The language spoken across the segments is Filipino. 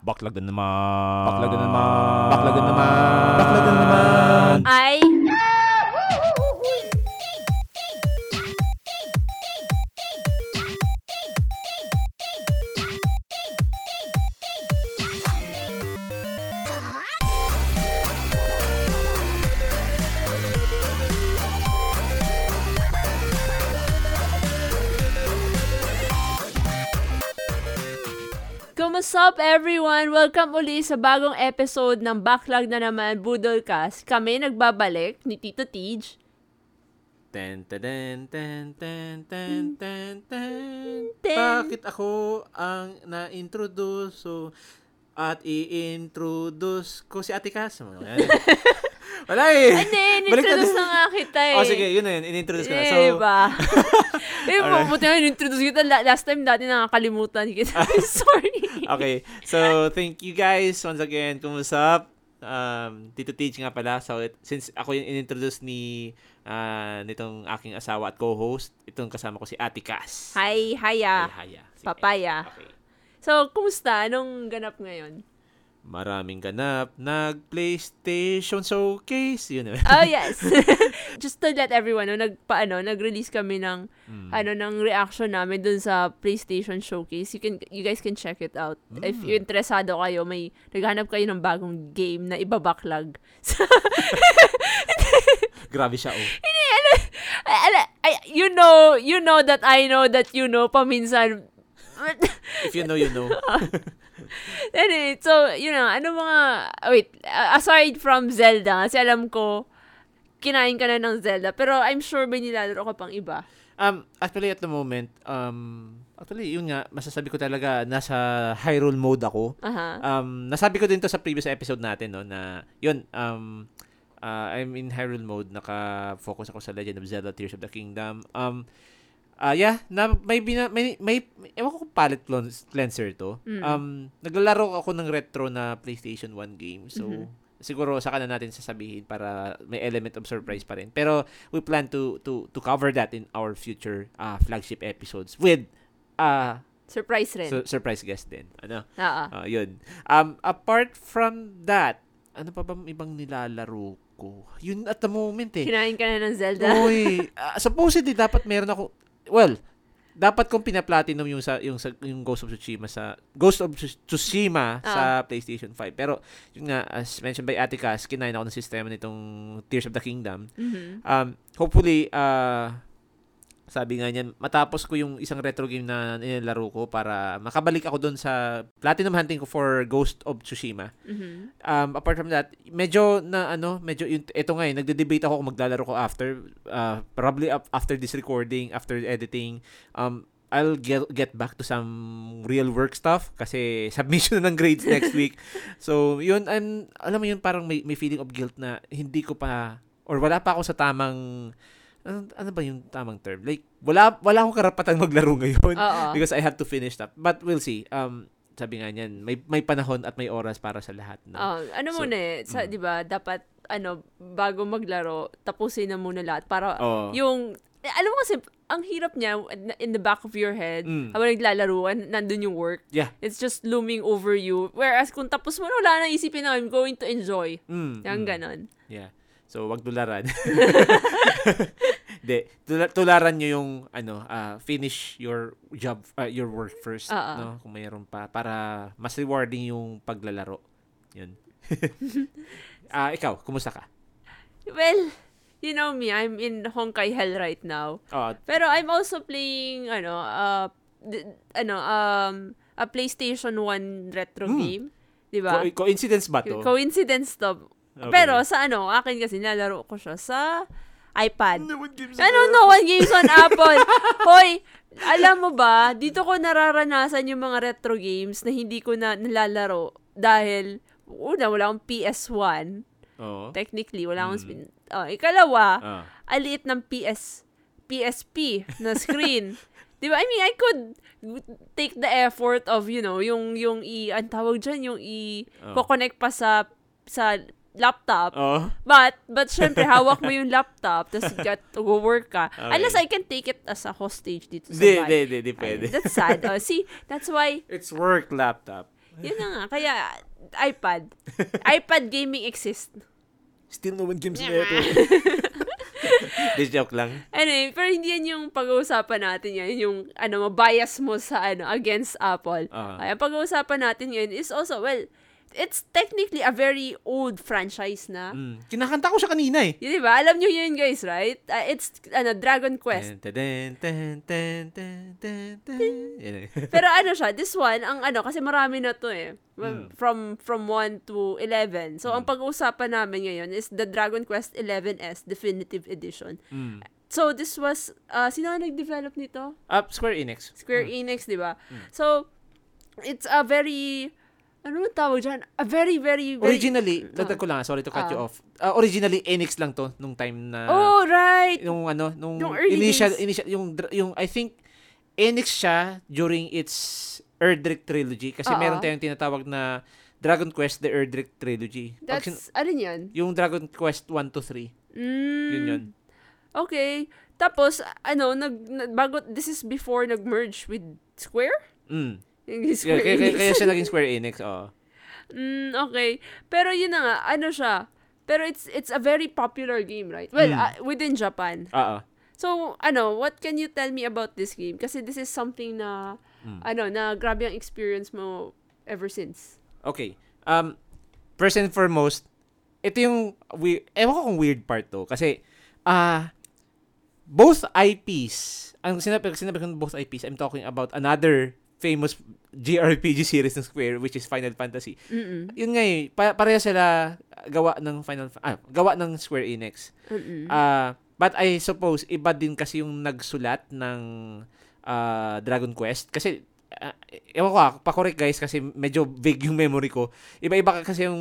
Backlog na naman. Backlog na naman. Backlog na naman. Backlog na naman. Ay. What's up everyone? Welcome uli sa bagong episode ng Backlog na naman Budolcast. Kami nagbabalik ni Tito Tej. Ten ten ten ten ten ten ten. Bakit ako ang na-introduce so, at i-introduce ko si Ate Kas? Wala eh. In-introduce na nga kita eh. Oh, sige, yun na yun. In-introduce ko na. So, diba? Eh, mabuti na in-introduce kita. Last time dati nakakalimutan kita. Sorry. Okay. So, thank you guys once again. Kumusta? Tito Tej nga pala. So, since ako yung in-introduce ni nitong aking asawa at co-host, itong kasama ko si Ate Kas. Hi, Haya. Hi, Haya. Sige. Papaya. Okay. So, kumusta? Anong ganap ngayon? Maraming ganap, nag-PlayStation showcase, yun. Oh, yes. Just to let everyone know, nag-release kami ng ng reaction namin dun sa PlayStation showcase. You guys can check it out. If you're interesado kayo, may naghanap kayo ng bagong game na ibabacklog. Grabe siya, oh. Hindi, you know that I know that you know, paminsan. If you know, you know. Anyway, so, you know, aside from Zelda, kasi alam ko, kinain ka na ng Zelda, pero I'm sure may nilalaro ka pang iba. Actually, at the moment, yun nga, masasabi ko talaga, nasa Hyrule mode ako. Uh-huh. Nasabi ko din to sa previous episode natin, no, na, yun, I'm in Hyrule mode, naka-focus ako sa Legend of Zelda, Tears of the Kingdom. Ewan ko kung palette cleanser to. Naglalaro ako ng retro na PlayStation 1 game. So, siguro saka na natin sasabihin para may element of surprise pa rin. Pero, we plan to cover that in our future flagship episodes with surprise rin. Surprise guest din. Ano? Yun. Apart from that, ano pa ba ibang nilalaro ko? Yun at the moment eh. Kinain ka na ng Zelda. Uy. Supposedly, dapat meron ako... Well, dapat kong pina-platinum yung Ghost of Tsushima sa PlayStation 5. Pero yun nga, as mentioned by Ate Kas, kinain ako ng sistema nitong Tears of the Kingdom. Mm-hmm. Hopefully, sabi nga niyan, matapos ko yung isang retro game na nilalaro ko para makabalik ako doon sa platinum hunting ko for Ghost of Tsushima. Mm-hmm. Apart from that, nagde-debate ako kung maglalaro ko after, probably after this recording, after editing. I'll get back to some real work stuff kasi submission na ng grades next week. So, yun, alam mo yun, parang may feeling of guilt na hindi ko pa, or wala pa ako sa tamang, ano ba yung tamang term? Like, wala akong karapatan maglaro ngayon because I have to finish that. But we'll see. Sabi nga niyan, may panahon at may oras para sa lahat. No? Di ba, dapat, bago maglaro, tapusin na muna lahat para yung, alam mo kasi, ang hirap niya in the back of your head habang naglalaro, nandun yung work. Yeah. It's just looming over you. Whereas kung tapos mo, wala nang isipin na, I'm going to enjoy. Yung ganon. Yeah. So, wag tularan. De, tularan nyo yung finish your job, your work first, no? Kung mayroon pa, para mas rewarding yung paglalaro. Yun. Ikaw, kumusta ka? Well, you know me, I'm in Honkai Hell right now. Pero I'm also playing a PlayStation 1 retro game, 'di ba? Coincidence ba 'to? Coincidence 'to. Okay. Pero sa akin kasi nalaro ko siya sa iPad. One games on Apple. Hoy, alam mo ba, dito ko nararanasan yung mga retro games na hindi ko na nalalaro dahil wala akong PS1. Oh. Technically, wala akong ikalawa, aliit ng PSP na screen. Diba? I mean, I could take the effort of, yung i-connect pa sa laptop. Oh. But syempre, hawak mo yung laptop tapos go-work ka. Okay. Unless I can take it as a hostage dito sa bahay. Di pwede. That's sad. See, that's why... It's work laptop. Yun na nga. Kaya, iPad. iPad gaming exists. Still no one games na ito. This joke lang. Anyway, pero hindi yan yung pag-uusapan natin yan. Yung, bias mo sa, against Apple. Uh-huh. Kaya, pag-uusapan natin yan is also, well, it's technically a very old franchise na. Mm. Kinakanta ko siya kanina eh. Yun, diba? Alam nyo yun, guys, right? It's, Dragon Quest. Pero siya, this one, ang kasi marami na to eh. From 1 to 11. So, ang pag-uusapan namin ngayon is the Dragon Quest XI S Definitive Edition. Mm. So, this was, sino ang nag-develop nito? Square Enix. Square Enix, diba? Mm. So, it's a very... Ano yung tawag dyan? Very, very, very... Originally, tatag ko lang, sorry to cut you off. Originally, Enix lang to, nung time na... Oh, right! Nung early days. Yung, I think, Enix siya during its Erdrick trilogy. Kasi meron tayong tinatawag na Dragon Quest, the Erdrick trilogy. That's, ano yun? Yung Dragon Quest 1 to 3. Mm. Yun. Okay. Tapos, bago, this is before nag-merge with Square? Mm. Kaya siya naging Square Enix, oo. Okay. Pero yun na nga, siya. Pero it's a very popular game, right? Well, within Japan. Oo. So, what can you tell me about this game? Kasi this is something na, na grabe ang experience mo ever since. Okay. First and foremost, ito yung, ewan ko kung weird part to. Kasi, both IPs, ang sinabi ko both IPs, I'm talking about another famous JRPG series ng Square, which is Final Fantasy. Mm-mm. Yun nga eh, pareha sila gawa ng gawa ng Square Enix. But I suppose iba din kasi yung nagsulat ng Dragon Quest kasi ewan ko pa-correct guys kasi medyo vague yung memory ko. Iba-iba kasi yung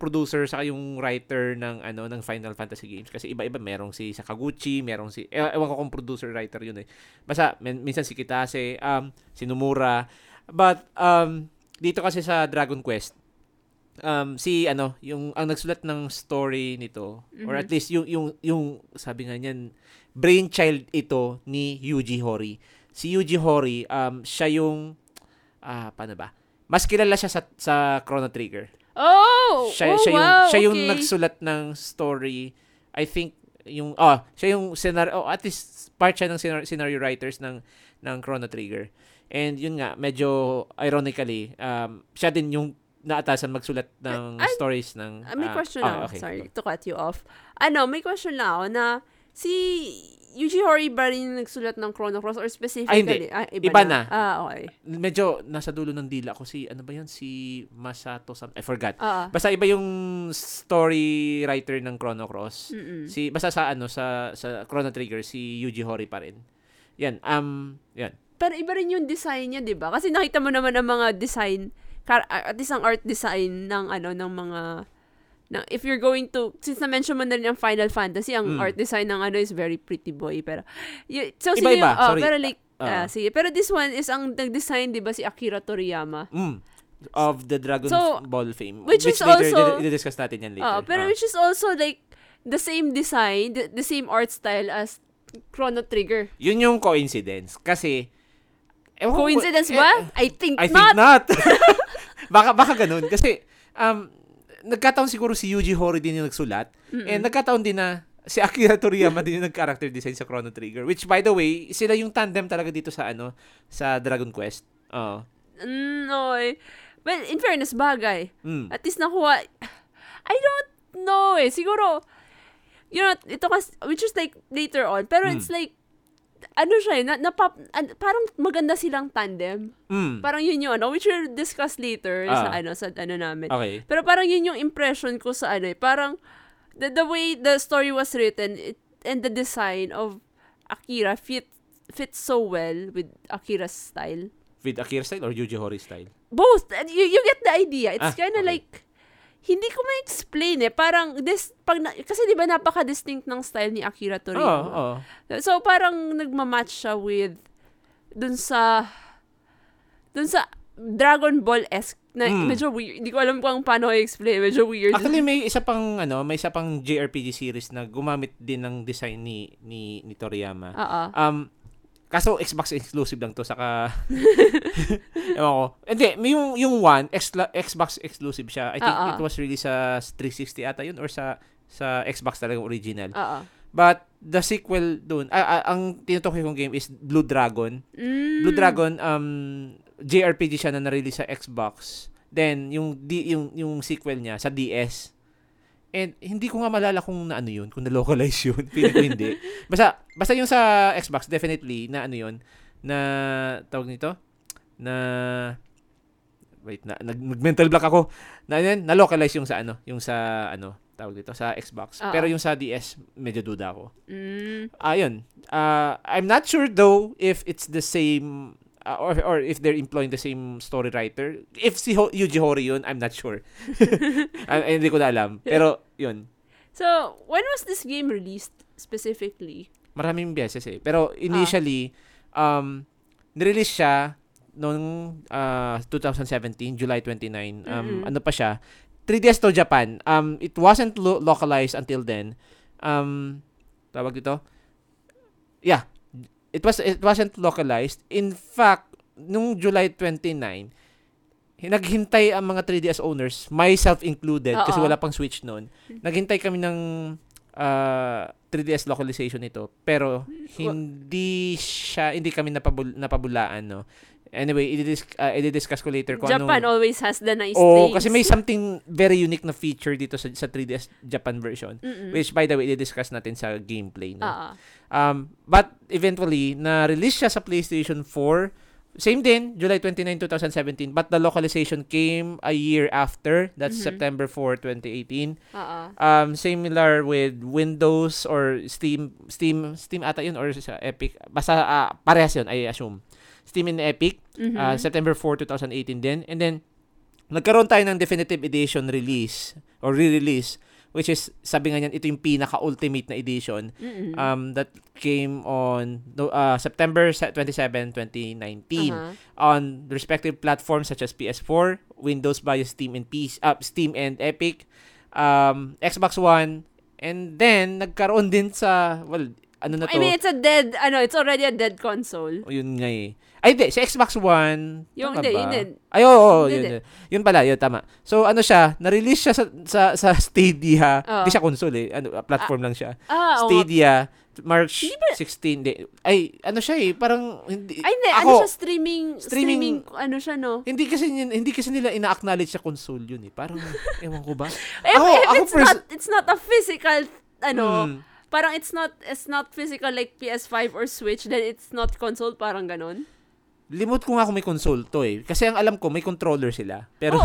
producer saka yung writer ng ng Final Fantasy games kasi iba-iba, merong si Sakaguchi, merong si ewan ko kung producer writer yun eh. Basta minsan si Kitase, si Nomura. But dito kasi sa Dragon Quest si yung ang nagsulat ng story nito, mm-hmm, or at least yung sabi nga niyan, brainchild ito ni Yuji Horii. Si Yuji Horii, siya yung, paano ba? Mas kilala siya sa Chrono Trigger. Oh! Siya yung nagsulat ng story. I think, siya yung scenario, at least part siya ng scenario writers ng Chrono Trigger. And yun nga, medyo ironically, siya din yung naatasan magsulat ng stories ng... May question lang. Okay. Sorry to cut you off. May question lang ako na si... Yuji Horii ba rin nagsulat ng Chrono Cross or specifically? Iba na. Okay. Medyo nasa dulo ng dila ko si, si Masato, I forgot. Basta iba yung story writer ng Chrono Cross. Mm-mm. Basta sa Chrono Trigger, si Yuji Horii pa rin. Yan, yan. Pero iba rin yung design niya, di ba? Kasi nakita mo naman ang mga design, at least ang art design ng mga... Now, if you're going to, since na-mention mo na rin ang Final Fantasy, ang art design ng is very pretty boy. Pero, iba-iba. Sorry. Pero sige. Pero this one is ang nag-design, di ba, si Akira Toriyama? Mm. Of the Dragon Ball fame. Which is later, also, i-discuss natin yan later. Pero which is also like, the same design, the same art style as Chrono Trigger. Yun yung coincidence. Kasi, coincidence ba? I think not. baka ganun. Kasi, nagkataon siguro si Yuji Horii din yung nagsulat. Mm-mm. And nagkataon din na si Akira Toriyama din yung nag-character design sa Chrono Trigger, which by the way, sila yung tandem talaga dito sa sa Dragon Quest. No. Well, in fairness, bagay. Mm. At least nakuha. I don't know eh. Siguro ito kasi, which is like later on, pero it's like siya, parang maganda silang tandem. Mm. Parang yun yung which we'll discuss later sa namin. Okay. Pero parang yun yung impression ko sa parang the way the story was written and the design of Akira fits so well with Akira's style. With Akira's style or Yuji Horii style? Both. You get the idea. It's kind of like, hindi ko ma-explain eh. Parang, kasi di ba napaka-distinct ng style ni Akira Toriyama. So, parang nagmamatch siya with dun sa Dragon Ball-esque na medyo weird. Hindi ko alam kung paano i-explain. Medyo weird. Actually, may isa pang JRPG series na gumamit din ng design ni Toriyama. Kaso Xbox exclusive lang to saka ewan ko. Hindi, yung One, Xbox exclusive siya. I think it was really sa 360 ata yun or sa Xbox talagang original. But the sequel doon, ang tinutukoy kong game is Blue Dragon. Blue Dragon, JRPG siya na na-release sa Xbox. Then yung sequel niya sa DS. And hindi ko nga malala kung na ano yun, kung na-localize yun, feeling ko hindi. Basta yung sa Xbox, definitely, na ano yun, na, tawag nito, na, wait, nag-mental block ako, na-localize yung sa, tawag nito, sa Xbox. Uh-oh. Pero yung sa DS, medyo duda ako. Ayun. I'm not sure though if it's the same, or if they're employing the same story writer. If si Yuji Horii yun, I'm not sure. Hindi ko na alam. Pero, yun. So, when was this game released specifically? Maraming beses eh. Pero, initially, nirelease siya noong 2017, July 29. Ano pa siya? 3DS to Japan. It wasn't localized until then. Tawag dito? Yeah. It wasn't localized. In fact, nung July 29, naghintay ang mga 3DS owners, myself included, kasi wala pang Switch noon. Naghintay kami ng 3DS localization nito, pero hindi kami napabulaan, no. Anyway, i-discuss ko later kung Japan always has the nice things. Kasi may something very unique na feature dito sa 3DS Japan version. Which, by the way, i-discuss natin sa gameplay. No? But, eventually, na-release siya sa PlayStation 4. Same din, July 29, 2017. But the localization came a year after. That's September 4, 2018. Similar with Windows or Steam ata yun or sa Epic. Basta parehas yun, I assume. Steam and Epic, September 4, 2018 din. And then, nagkaroon tayo ng Definitive Edition release or re-release, which is, sabi nga niyan, ito yung pinaka-ultimate na edition that came on September 27, 2019 on respective platforms such as PS4, Windows via Steam and Steam and Epic, Xbox One, and then, nagkaroon din sa, it's already a dead console. Yun nga eh. Ay, hindi. Sa Xbox One. Yun pala. Yun, tama. So, ano siya, na-release siya sa Stadia. Hindi siya console eh. Platform lang siya. Stadia, March 16. Parang, streaming, Hindi kasi nila ina-acknowledge sa console yun eh. Parang, ewan ko ba? It's not a physical, parang it's not physical like PS5 or Switch, then it's not console, parang ganun. Limot ko nga kung may console to eh. Kasi ang alam ko, may controller sila. Pero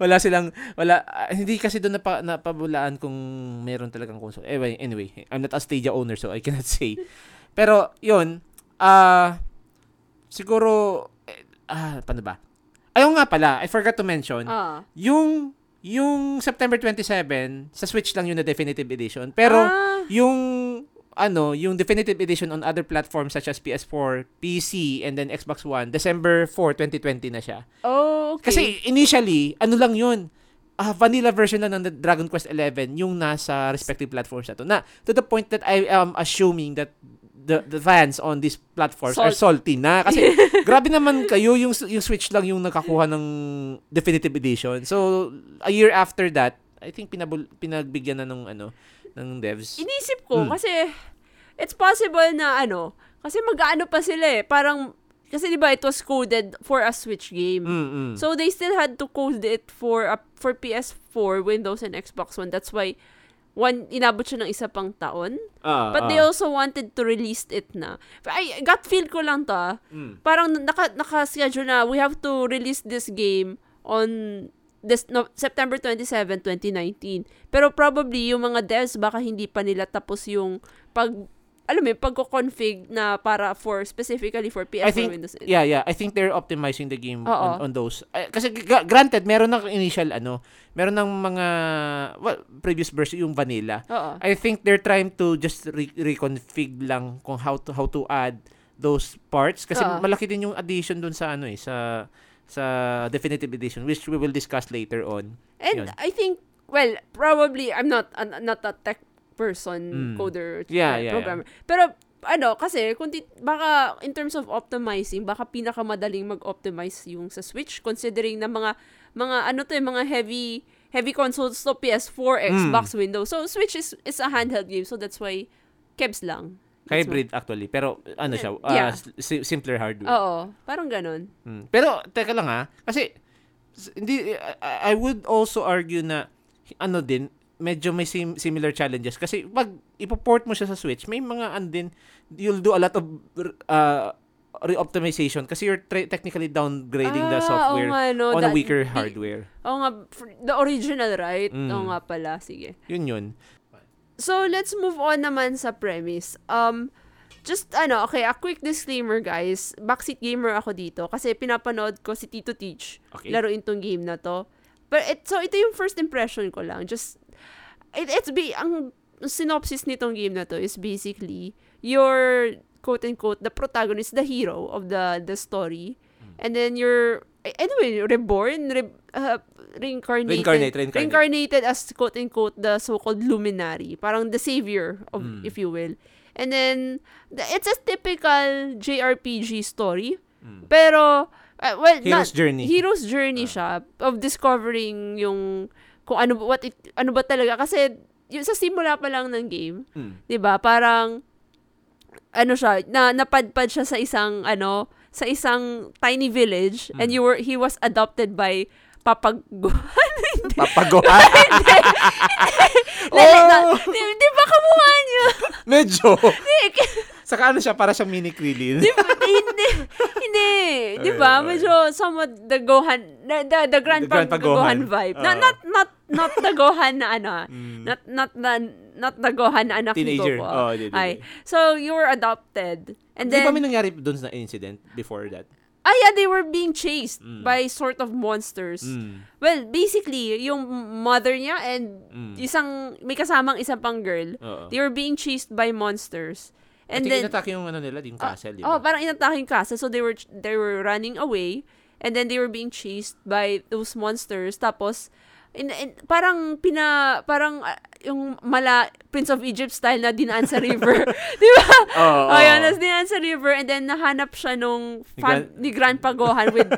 wala silang, hindi kasi doon napabulaan kung meron talagang console. Anyway, I'm not a Stadia owner so I cannot say. Pero yun, siguro, paano ba? Ayaw nga pala, I forgot to mention, yung September 27, sa Switch lang yun na Definitive Edition. Pero, yung Definitive Edition on other platforms such as PS4, PC, and then Xbox One, December 4, 2020 na siya. Oh, okay. Kasi initially, ano lang yun? Vanilla version lang ng Dragon Quest XI, yung nasa respective platforms na to. To the point that I am assuming that the fans on these platforms are salty na. Kasi, grabe naman kayo, yung Switch lang yung nakakuha ng Definitive Edition. So, a year after that, I think pinagbigyan na ng devs. Inisip ko, kasi, it's possible na, kasi mag-ano pa sila eh. Parang, kasi diba, it was coded for a Switch game. So, they still had to code it for PS4, Windows, and Xbox One. That's why, inabot siya ng isa pang taon. But they also wanted to release it na. I got feel ko lang to Parang naka-schedule na, we have to release this game on September 27, 2019. Pero probably, yung mga devs, baka hindi pa nila tapos yung pagko-config na para specifically for PS4 Windows. Yeah. I think they're optimizing the game on those. Kasi granted, meron ng initial, meron ng mga previous version, yung vanilla. I think they're trying to just reconfig lang kung how to add those parts. Kasi malaki din yung addition dun sa sa Definitive Edition, which we will discuss later on. And yun. I think, probably, I'm not a tech person, coder, programmer. Pero ano, kasi kung baka in terms of optimizing, baka pinakamadaling mag-optimize yung sa Switch considering na mga ano to, yung mga heavy consoles to, PS4, Xbox, Windows. So Switch is a handheld game, so that's why kebs lang. Hybrid actually, pero ano siya, simpler hardware. Oo, parang ganun. Pero teka lang ha, kasi hindi, I would also argue na ano din, medyo may similar challenges kasi pag ipoport mo siya sa Switch, may mga andin, you'll do a lot of re-optimization kasi you're technically downgrading the software on a weaker hardware. Oo nga, the original, right? Oo nga pala, sige. Yun. So, let's move on naman sa premise. A quick disclaimer, guys. Backseat gamer ako dito kasi pinapanood ko si Tito Teach. Okay. Laruin tong game na to. But ito yung first impression ko lang. Just ang synopsis nitong game na to is basically your quote-unquote the protagonist, the hero of the story, and then you're reborn, reincarnated as quote-unquote the so-called luminary, parang the savior of, if you will. And then it's a typical JRPG story, pero hero's journey siya of discovering yung kung ano ba talaga kasi yung sa simula pa lang ng game, 'di ba? Parang ano siya, napadpad siya sa isang tiny village, and he was adopted by Papaguan? Di ba kamukha niyo? Medyo. Saka siya, para siyang mini Krillin. Hindi. Di ba? Medyo somewhat the Gohan, the Grand Gohan vibe. Not the Gohan na ano. Not the Gohan na anak nito ko. Oh, ay. So, you were adopted. And then, di ba may nangyari doon na incident before that? They were being chased by sort of monsters. Well, basically, yung mother niya and may kasamang isang pang girl, they were being chased by monsters. And then inatake yung nila, yung castle, di ba? Oh, parang inatake yung castle. So they were running away, and then they were being chased by those monsters. Tapos yung Prince of Egypt style na dinaan sa river. Di ba? Dinaan sa river, and then nahanap siya nung ni Grandpa Gohan with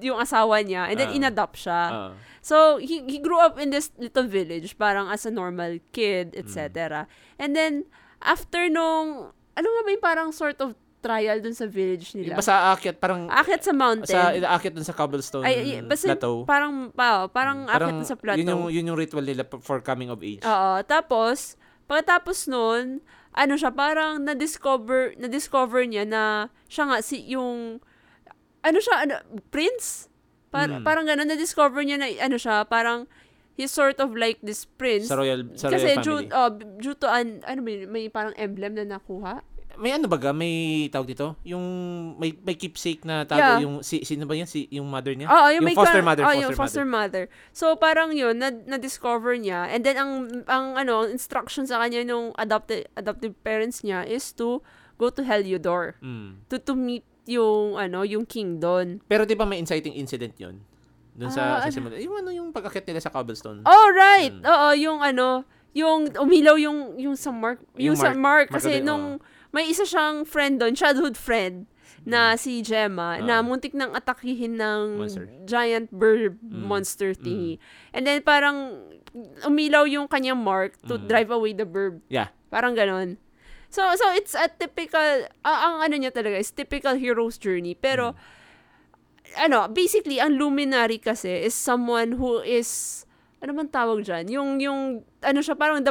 yung asawa niya, and then inadopt siya. So, he grew up in this little village, parang as a normal kid, etc. And then, after nung, may parang sort of trial dun sa village nila. Basta aakyat sa mountain. Aakyat dun sa Cobblestone plateau. Parang aakyat dun sa plateau. Yun yung ritual nila for coming of age. Oo. Tapos, pagkatapos nun, parang na-discover niya na siya nga prince? Parang ganun, na-discover niya na, parang he's sort of like this prince. Sa royal kasi family. Kasi due to, may parang emblem na nakuha. May may tawag dito? Yung may keepsake na tago, yung sino ba yan? Yung mother niya? Oo, yung foster mother. So, parang yun, na-discover niya. And then, ang instruction sa kanya nung adoptive parents niya is to go to Heliodor. To meet yung king doon. Pero di ba may inciting incident yun? Doon sa simula. Yung pag-akit nila sa Cobblestone. Oh, right! Oo, yung umilaw yung sa Mark. Yung sa Mark. Kasi may isa siyang friend doon, childhood friend, na si Gemma, na muntik nang atakihin ng monster. Giant bird monster thingy. And then parang umilaw yung kanyang mark to drive away the bird. Yeah. Parang ganon. So it's a typical, ang niya talaga, is typical hero's journey. Pero, basically, ang luminary kasi is someone who is, ano man tawag dyan? Yung siya, parang the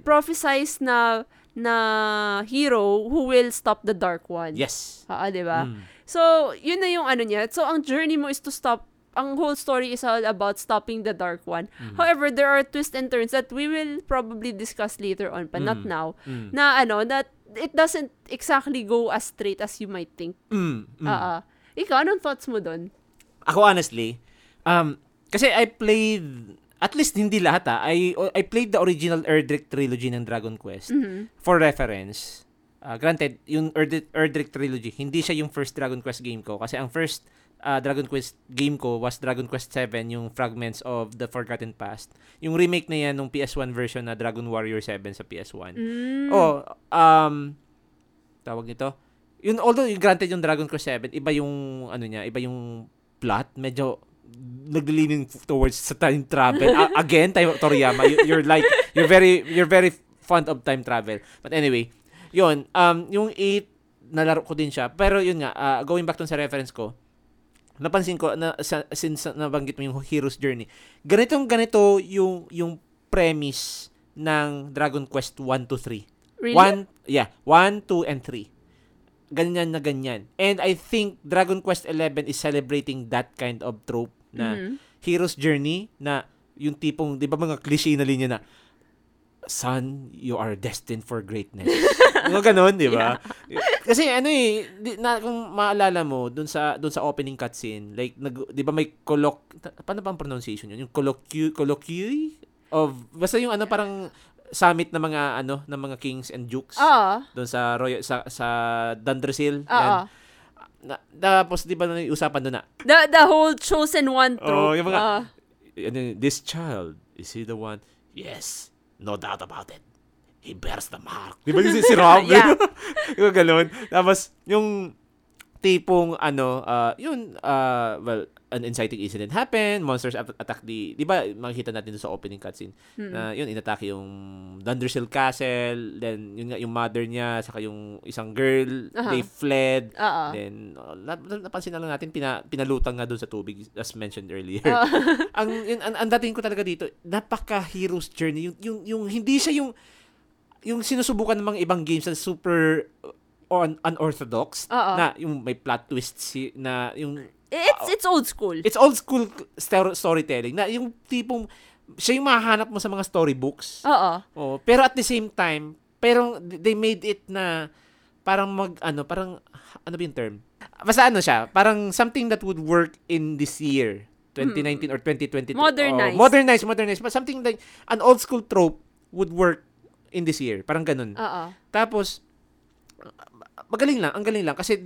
prophesized na hero who will stop the dark one. Yes. Diba? So, yun na yung niya. So, ang journey mo is to stop, ang whole story is all about stopping the dark one. However, there are twists and turns that we will probably discuss later on, but not now, na that it doesn't exactly go as straight as you might think. Ikaw, anong thoughts mo dun? Ako, honestly, kasi I played, at least hindi lahat I played the original Erdrick trilogy ng Dragon Quest. For reference, granted, yung Erdrick trilogy, hindi siya yung first Dragon Quest game ko. Kasi ang first Dragon Quest game ko was Dragon Quest VII, yung Fragments of the Forgotten Past. Yung remake na yan ng PS1 version na Dragon Warrior 7 sa PS1. Tawag nito. Yun, although granted yung Dragon Quest 7, iba yung ano niya, iba yung plot, medyo naglilining towards sa time travel. Again, Toriyama, you're very fond of time travel. But anyway, yun, yung 8 nalaro ko din siya. Pero yun nga, going back to sa reference ko, napansin ko na since nabanggit mo yung Hero's Journey. Ganito yung premise ng Dragon Quest 1 to 3. Really? 1, 2 and 3. Ganyan na ganyan. And I think Dragon Quest XI is celebrating that kind of trope na hero's journey, na yung tipong, di ba mga cliché na linya na, son, you are destined for greatness. Yung ganun, di ba? Yeah. Kasi ano eh, kung maalala mo, dun sa opening cutscene, like, di ba may paano ba ang pronunciation yun? Yung colloquy of, basta yung ano, parang summit ng mga ano, ng mga kings and dukes. Oo. Doon sa Royal sa Yggdrasil. Oo. Tapos di ba usapan doon na? The whole chosen one trope. Oh, yung mga this child, is he the one? Yes, no doubt about it. He bears the mark. Di ba si Rob? Yeah. Yung ganun. Tapos yung tipong ano, well, an inciting incident happened, monsters attack di ba makikita natin doon sa opening cutscene na yun, inatake yung Yggdrasil Castle, then yun nga yung mother niya, saka yung isang girl, they fled, then napansin na lang natin, pinalutang nga doon sa tubig as mentioned earlier. Ang dating ko talaga dito, napaka hero's journey, yung hindi siya yung sinusubukan ng mga ibang games na super unorthodox, na yung may plot twists na yung It's old school. It's old school storytelling. Na yung tipong, siya yung mahanap mo sa mga storybooks. Oo. Oh, pero at the same time, pero they made it na parang ano ba yung term? Basta ano siya, parang something that would work in this year, 2019 or 2022. Modernized. But something like an old school trope would work in this year. Parang ganun. Oo. Tapos, ang galing lang. Kasi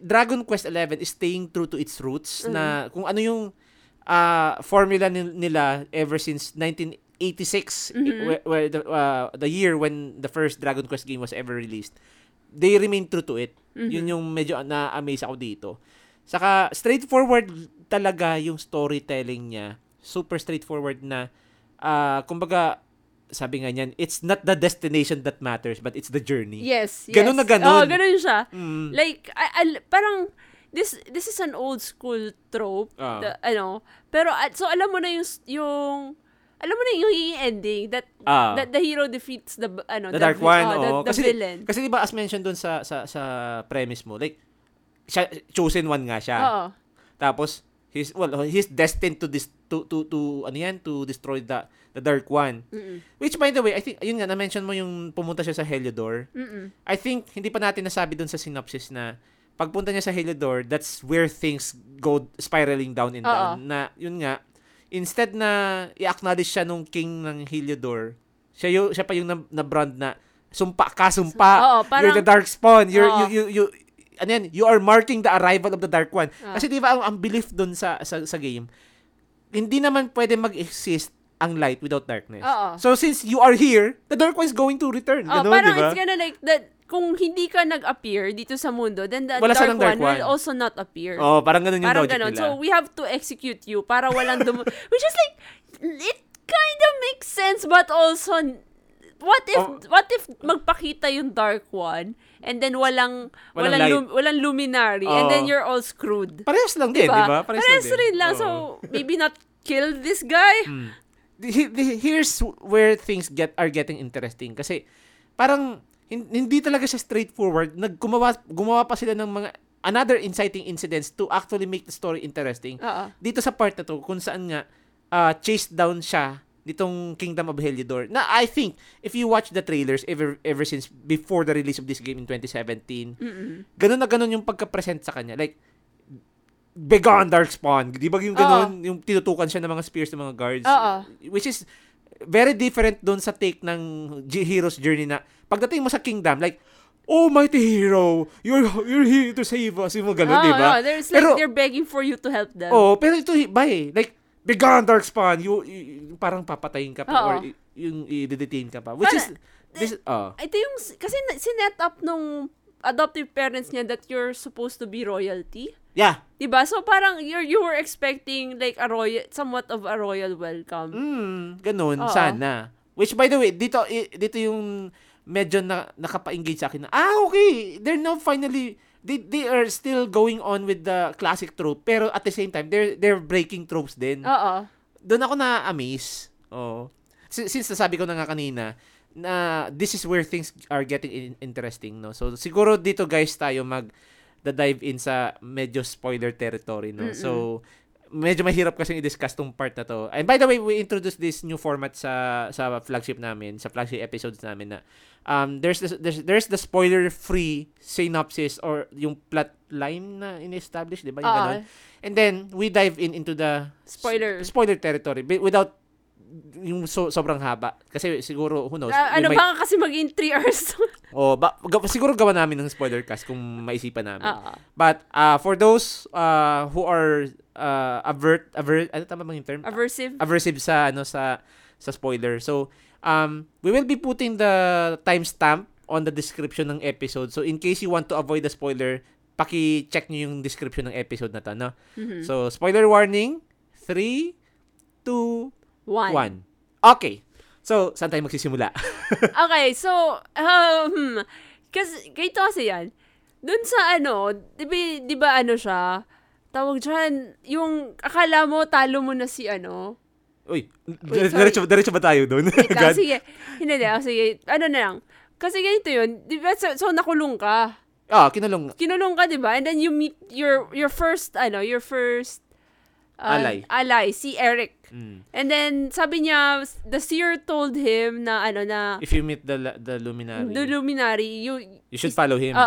Dragon Quest XI is staying true to its roots, na kung ano yung formula nila ever since 1986, where the year when the first Dragon Quest game was ever released. They remain true to it. Yun yung medyo na-amaze ako dito. Saka straightforward talaga yung storytelling niya. Super straightforward na, kumbaga, sabi nga niyan, it's not the destination that matters, but it's the journey. Yes. Ganun na ganun. Oo, ganun siya. Like, parang, this is an old school trope. Pero, so alam mo na yung alam mo na yung ending that the hero defeats the dark one. The villain. Kasi diba, as mentioned dun sa premise mo, like, siya, chosen one nga siya. Oo. Tapos, he's destined to destroy the Dark One. Which, by the way, I think ayun nga, na-mention mo yung pumunta siya sa Heliodor. I think hindi pa natin nasabi doon sa synopsis na pagpunta niya sa Heliodor, that's where things go spiraling down and down. Na yun nga, instead na i-acknowledge siya nung king ng Heliodor, siya pa yung na-brand na sumpa, parang, you're the Darkspawn. You are marking the arrival of the Dark One. Kasi di ba ang belief dun sa game, hindi naman pwede mag-exist ang light without darkness. So since you are here, the Dark One is going to return. Ganun, parang diba? It's gonna like that, kung hindi ka nag-appear dito sa mundo, then the Dark One will also not appear. Oh, parang ganun yung logic nila. So we have to execute you para walang which is like, it kind of makes sense, but also what if magpakita yung Dark One and then walang luminary, and then you're all screwed. Parehas lang din, di ba? Parehas rin lang. So maybe not kill this guy. Here's where things are getting interesting, kasi parang hindi talaga siya straightforward. Gumawa pa sila ng mga another inciting incidents to actually make the story interesting. Dito sa part na to, kung saan nga chase down siya nitong Kingdom of Heliodor. Na I think if you watch the trailers ever since before the release of this game in 2017, ganun na ganun yung pagka-present sa kanya. Like, Begone Darkspawn. Di ba yung ganun, yung tinutukan siya ng mga spears ng mga guards. Which is very different doon sa take ng Hero's Journey na pagdating mo sa Kingdom, like, oh, mighty hero, you're here to save us. Yung mga ganun, diba? No, there's like, pero, they're begging for you to help them. Oh, pero ito, bye. Like, begone, Darkspawn. You, parang papatayin ka pa, or yung i-detain ka pa. Which is, ito yung, kasi sinet up nung adoptive parents niya that you're supposed to be royalty. Yeah. Diba? So parang you were expecting like a royal, somewhat of a royal welcome. Ganun, sana. Which by the way, dito yung medyo nakapa-engage sa akin na, okay, they're now finally, they are still going on with the classic trope, pero at the same time, they're breaking tropes din. Oo. Doon ako na-amaze. Oo. Since nasabi ko na nga kanina, na this is where things are getting interesting, no? So, siguro dito guys tayo mag-dive in sa medyo spoiler territory, no? Mm-mm. So, medyo mahirap kasi i-discuss tong part na to. And by the way, we introduced this new format sa flagship namin, sa flagship episodes namin na there's the spoiler-free synopsis or yung plot line na in-establish, di ba? Yung ganun. And then, we dive into the spoiler territory without yung sobrang haba. Kasi siguro, who knows? Baka kasi maging 3 hours. Siguro gawa namin ng spoiler cast kung maisipan namin. But for those who are aversive sa sa spoiler. So, we will be putting the timestamp on the description ng episode. So, in case you want to avoid the spoiler, paki-check niyo yung description ng episode na 'to, no? Mm-hmm. So, spoiler warning, 3 2 1. Okay. So, saan tayo magsisimula? Okay, so, kasi yan, dun sa di ba siya, tawag dyan, yung akala mo, talo mo na si Uy, diretso ba tayo dun? Sige, sige, na lang. Kasi ganito yun, di ba, so nakulong ka. Kinulong. Kinulong ka, di ba? And then you meet your first ally, si Eric. And then sabi niya, the seer told him na if you meet the luminary, you should follow him.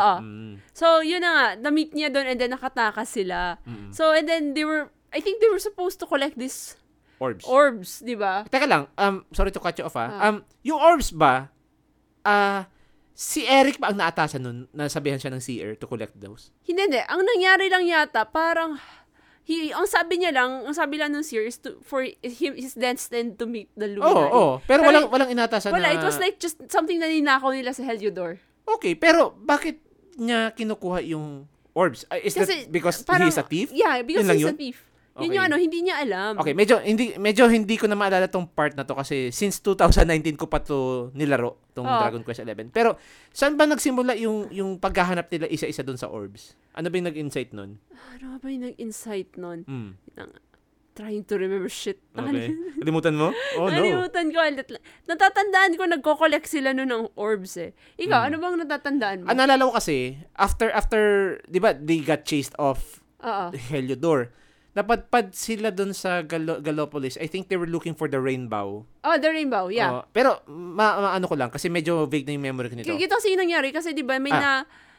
So yun na nga, na-meet niya doon, and then nakatakas sila. So and then they were supposed to collect these orbs, di ba? Teka lang, sorry to cut you off. Yung orbs ba, si Eric ba ang naatasan nun, nasabihan siya ng seer to collect those? Hindi, ang nangyari lang yata, parang ang sabi lang ng series is destined to meet the Luminary. Pero walang inatasan na. It was like just something na ninakaw nila sa Heliodor. Okay, pero bakit niya kinukuha yung orbs? Is kasi that because he's a thief? Yeah, because he's a thief. Okay. Yun yung hindi niya alam. Okay, medyo hindi ko na maalala tong part na to kasi since 2019 ko pa to nilaro, tong Dragon Quest XI. Pero saan ba nagsimula yung paghahanap nila isa-isa doon sa orbs? Ano ba yung nag-insight nun? Trying to remember shit. Okay. Nalimutan mo? Oh, no. Nalimutan ko. Natatandaan ko, nagko-collect sila nun ng orbs eh. Ikaw, ano bang natatandaan mo? Naalala ko kasi, after di ba, they got chased off Heliodor. Napadpad sila doon sa Galopolis. I think they were looking for the rainbow. Oh, the rainbow, yeah. Pero, ano ko lang, kasi medyo vague na yung memory ko nito. Ito kasi yung nangyari, kasi diba, may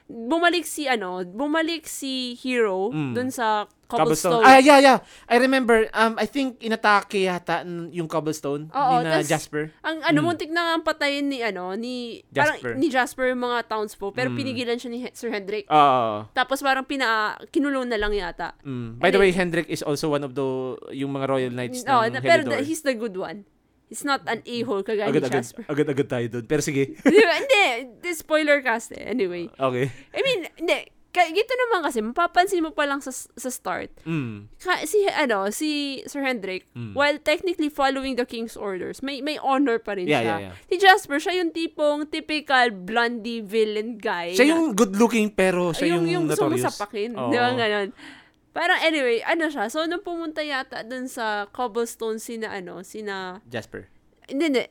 bumalik si Hero doon sa Cobblestone. Yeah. I remember, I think inatake yata yung Cobblestone ni Jasper. Ang muntik na ang patayin ni Jasper. Parang, ni Jasper yung mga townsfolk, pero pinigilan siya ni Sir Hendrik. Tapos parang kinulong na lang yata. By the way, Hendrik is also one of the yung mga royal knights ng Heliodor. Pero he's the good one. It's not an a-hole kagaya ni Jasper. Agad tayo doon. Pero sige. Hindi. Spoiler cast eh. Anyway. Okay. I mean, hindi. Gito naman kasi, mapapansin mo pa lang sa start. Si Sir Hendrik, while technically following the king's orders, may honor pa rin siya. Yeah. Si Jasper, siya yung tipong typical blondie villain guy. Siya yung good-looking pero siya yung notorious. Yung sumusapakin. Di ba ganun? Parang anyway, siya. So, nung pumunta yata dun sa Cobblestone sina Jasper. Hindi.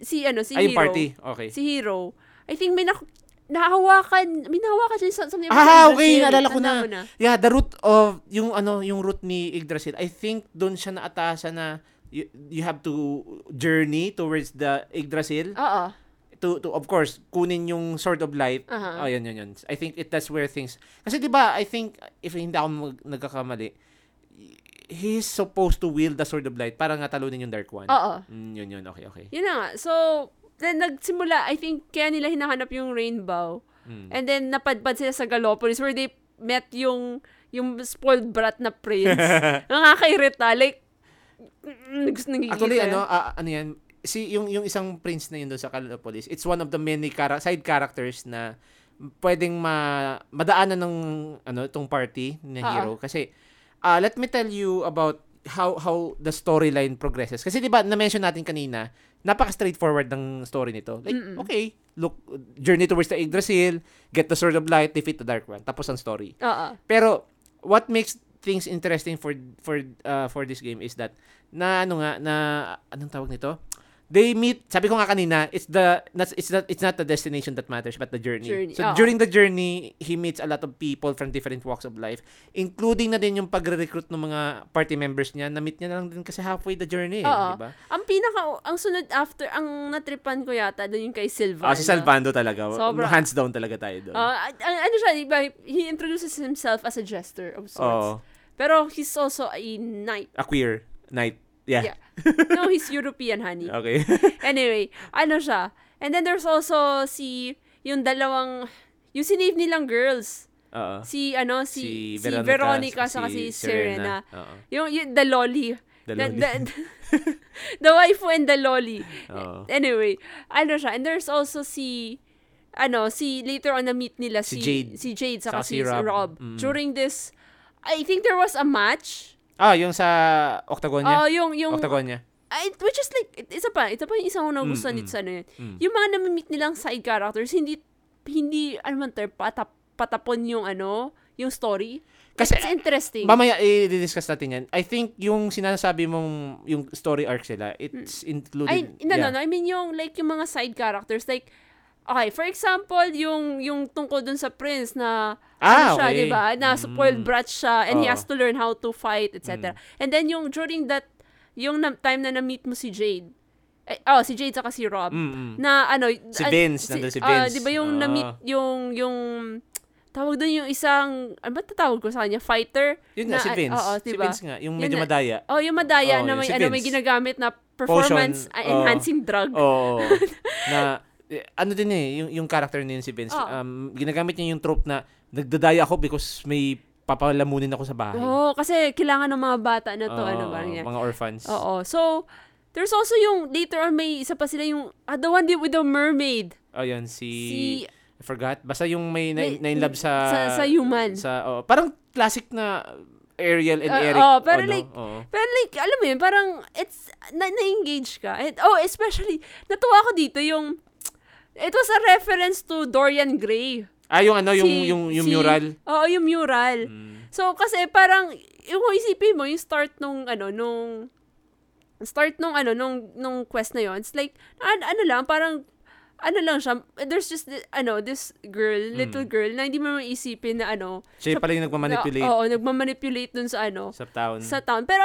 Si Hero. Ay, party. Okay. Si Hero. I think may nahawakan siya something. Okay, naalala ko na. Yeah, the root of yung root ni Yggdrasil. I think doon siya naatasan na you have to journey towards the Yggdrasil. To of course kunin yung Sword of Light. Yun. I think that's where things, kasi di ba, I think if hindi ako nagkakamali, he's supposed to wield the Sword of Light para nga talunin yung Dark One. Yun okay. Yun na nga. So then nagsimula, I think kaya nila hinahanap yung rainbow. And then napadpad sila sa Galopolis where they met yung spoiled brat na prince. Nakakairita. Like, nagigisa. Actually, ano yan? Si, yung isang prince na yun doon sa Galopolis, it's one of the many side characters na pwedeng madaanan ng itong party ng hero. Kasi, let me tell you about how the storyline progresses. Kasi diba, na-mention natin kanina, napaka-straightforward ng story nito. Like, okay, look, journey towards the Yggdrasil, get the Sword of Light, defeat the Dark One. Tapos ang story. Pero, what makes things interesting for this game is that, anong tawag nito? They meet, sabi ko nga kanina, it's not the destination that matters, but the journey. So, during the journey, he meets a lot of people from different walks of life, including na din yung pagre-recruit ng mga party members niya. Na-meet niya na lang din kasi halfway the journey, diba? Ang sunod after, ang natripan ko yata, doon yung kay Silvano. Si Silvano talaga. Sobra. Hands down talaga tayo doon. He introduces himself as a jester of sorts. Pero he's also a knight. A queer knight. Yeah. No, he's European, honey. Okay. Anyway, siya. And then there's also yung sinave nilang girls. Uh-oh. Si Veronica saka si Serena. Yung the lolly. The waifu and the lolly. Uh-oh. Anyway, siya. And there's also later on na meet nila si Jade saka si Rob. During this, I think there was a match. Yung sa Octagon niya? Yung Octagon niya. Which is like, isa pa yung isang nagustuhan nito sa yun. Yung mga namimit nilang side characters, hindi patapon yung story. Kasi, it's interesting. Mamaya, i-discuss natin yan. I think yung sinasabi mong, yung story arcs nila, it's included. I mean yung mga side characters, like, okay, for example, yung tungkol dun sa prince na siya, okay. Diba? Na spoiled brat siya and he has to learn how to fight, etc. And then yung during that, yung time na na-meet mo si Jade. Si Jade saka si Rob. Si Vince, nandun si Vince. Diba yung na-meet, yung tawag doon yung isang, ba't tatawag ko sa kanya? Fighter? Yun nga, si Vince. Diba? Si Vince nga, yung medyo madaya. Yung madaya na may, si may ginagamit na performance-enhancing drug. Yung character niya si Vince, ginagamit niya yung trope na nagdadaya ako because may papalamunin ako sa bahay. Kasi kailangan ng mga bata na to, mga orphans. So, there's also yung, later on may isa pa sila yung, the one with the mermaid. Yun, I forgot. Basta yung may na-inlove sa human. Parang classic na Ariel and Eric. Pero like, alam mo yun, parang, it's, na-engage ka. And, especially, natuwa ako dito yung, it was a reference to Dorian Gray. Yung mural. Yung mural. So kasi parang yung isipin mo yung start nung quest na yon. It's like parang there's just this girl, little girl na hindi mo maiisipin na siya pala yung nagmamanipulate. Nagmamanipulate dun sa sa town. Pero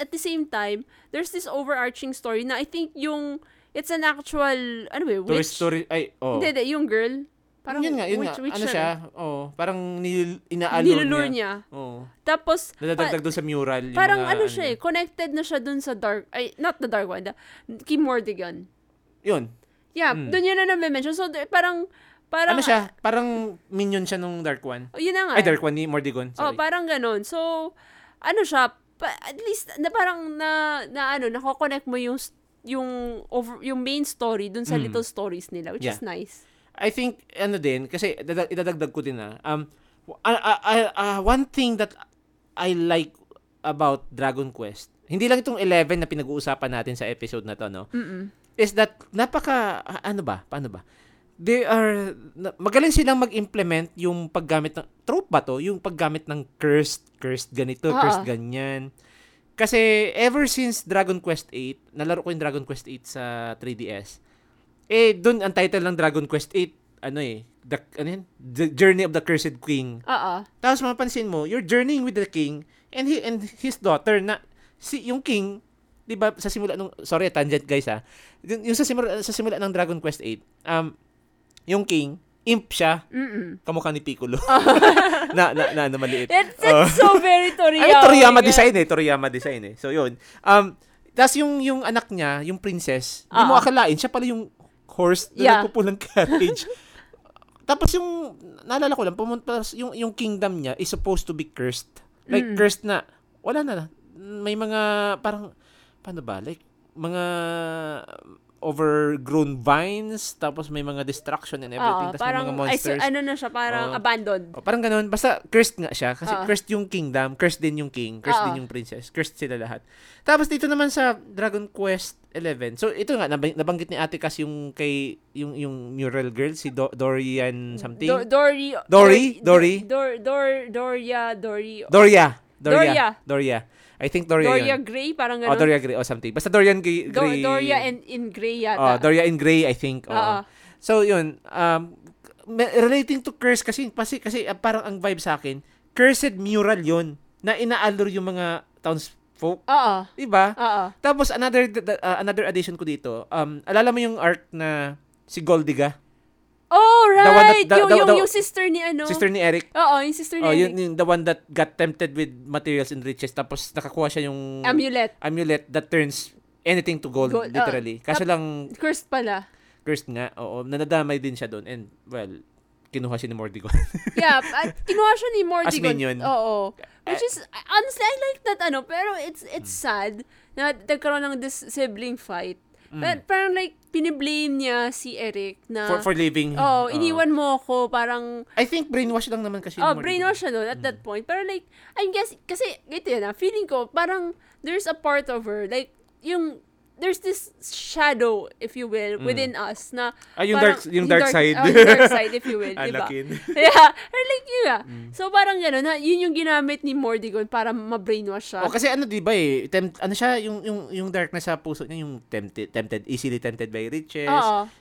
at the same time, there's this overarching story na I think yung it's an actual, witch? Story, hindi, yung girl. Parang yun nga. Witch siya? Parang inaalor niya. Tapos, nadadagdag doon sa mural. Parang connected na siya doon sa not the Dark One, kay Mordegon. Yun. Yeah, doon yun na mention. So, parang siya? Parang minion siya nung Dark One. Yun na nga. Dark One ni Mordegon. Sorry. Parang ganun. So, siya, at least, na parang nako-connect mo yung main story dun sa little stories nila, which is nice. I think kasi idadagdag ko din one thing that I like about Dragon Quest, hindi lang itong 11 na pinag-uusapan natin sa episode na to, no? Is that napaka they are magaling silang mag-implement yung paggamit ng trope ba to, yung paggamit ng cursed ganito, cursed ganyan. Kasi ever since Dragon Quest VIII, nalaro ko yung Dragon Quest VIII sa 3DS. Doon ang title ng Dragon Quest VIII, The Journey of the Cursed King. Tapos mapapansin mo, you're journeying with the king and he and his daughter na yung king, 'di ba, sa simula nung tangent guys Yung sa simula ng Dragon Quest VIII, yung king imp siya, kamukha ni Piccolo. na maliit. It's so very Toriyama. Toriyama design. So, yun. Tapos yung anak niya, yung princess, hindi mo akalain, siya pala yung horse na nagpupulang carriage. Tapos yung, naalala ko lang, pumunta, yung kingdom niya is supposed to be cursed. Like, cursed na. Wala na. May mga, parang, paano ba? Like, mga overgrown vines, tapos may mga destruction and everything. Tapos parang, may mga monsters. Ano na siya, parang abandoned. Parang ganun. Basta, cursed nga siya. Kasi cursed yung kingdom, cursed din yung king, cursed din yung princess. Cursed sila lahat. Tapos dito naman sa Dragon Quest 11. So ito nga nabanggit ni Ate Cass yung kay yung mural girl si Dorian something. Doria. I think Doria. Doria yun. Gray parang ganun. Oh, Doria Gray or something. Basta Dorian Gray. Doria and in Gray yata. Oh, Doria in Gray I think. Oh. So yun, relating to curse kasi parang ang vibe sa akin, cursed mural yun na inaalor yung mga townsfolk. Oo. Diba? Oo. Tapos another addition ko dito. Alala mo yung art na si Goldiga? Oh, right. Yung sister ni ano? Sister ni Eric. Oo, yung sister ni Eric. Yung the one that got tempted with materials and riches tapos nakakuha siya yung amulet that turns anything to gold, literally. Kasi lang cursed pala. Cursed nga. Oo, nanadamay din siya doon. And well, kinuha siya ni Mordegon. Yeah, kinuha siya ni Mordegon. As minion. Oo. Which is, honestly, I like that, pero it's sad na nagkaroon ng this sibling fight. But parang like, piniblame niya si Eric na... For leaving. Oh, iniwan mo ako, parang... I think brainwash lang naman kasi. Oh, brainwash siya doon at that point. Pero like, I guess, kasi ito yun feeling ko, parang there's a part of her, like, yung... There's this shadow, if you will, within us na... Yung dark side. Yung dark side, if you will. Alakin. Diba? Yeah. Like, yeah. So, parang gano'n. Yun yung ginamit ni Mordegon para ma-brainwash siya. O, kasi diba siya, yung darkness sa puso niya, yung tempted, easily tempted by riches.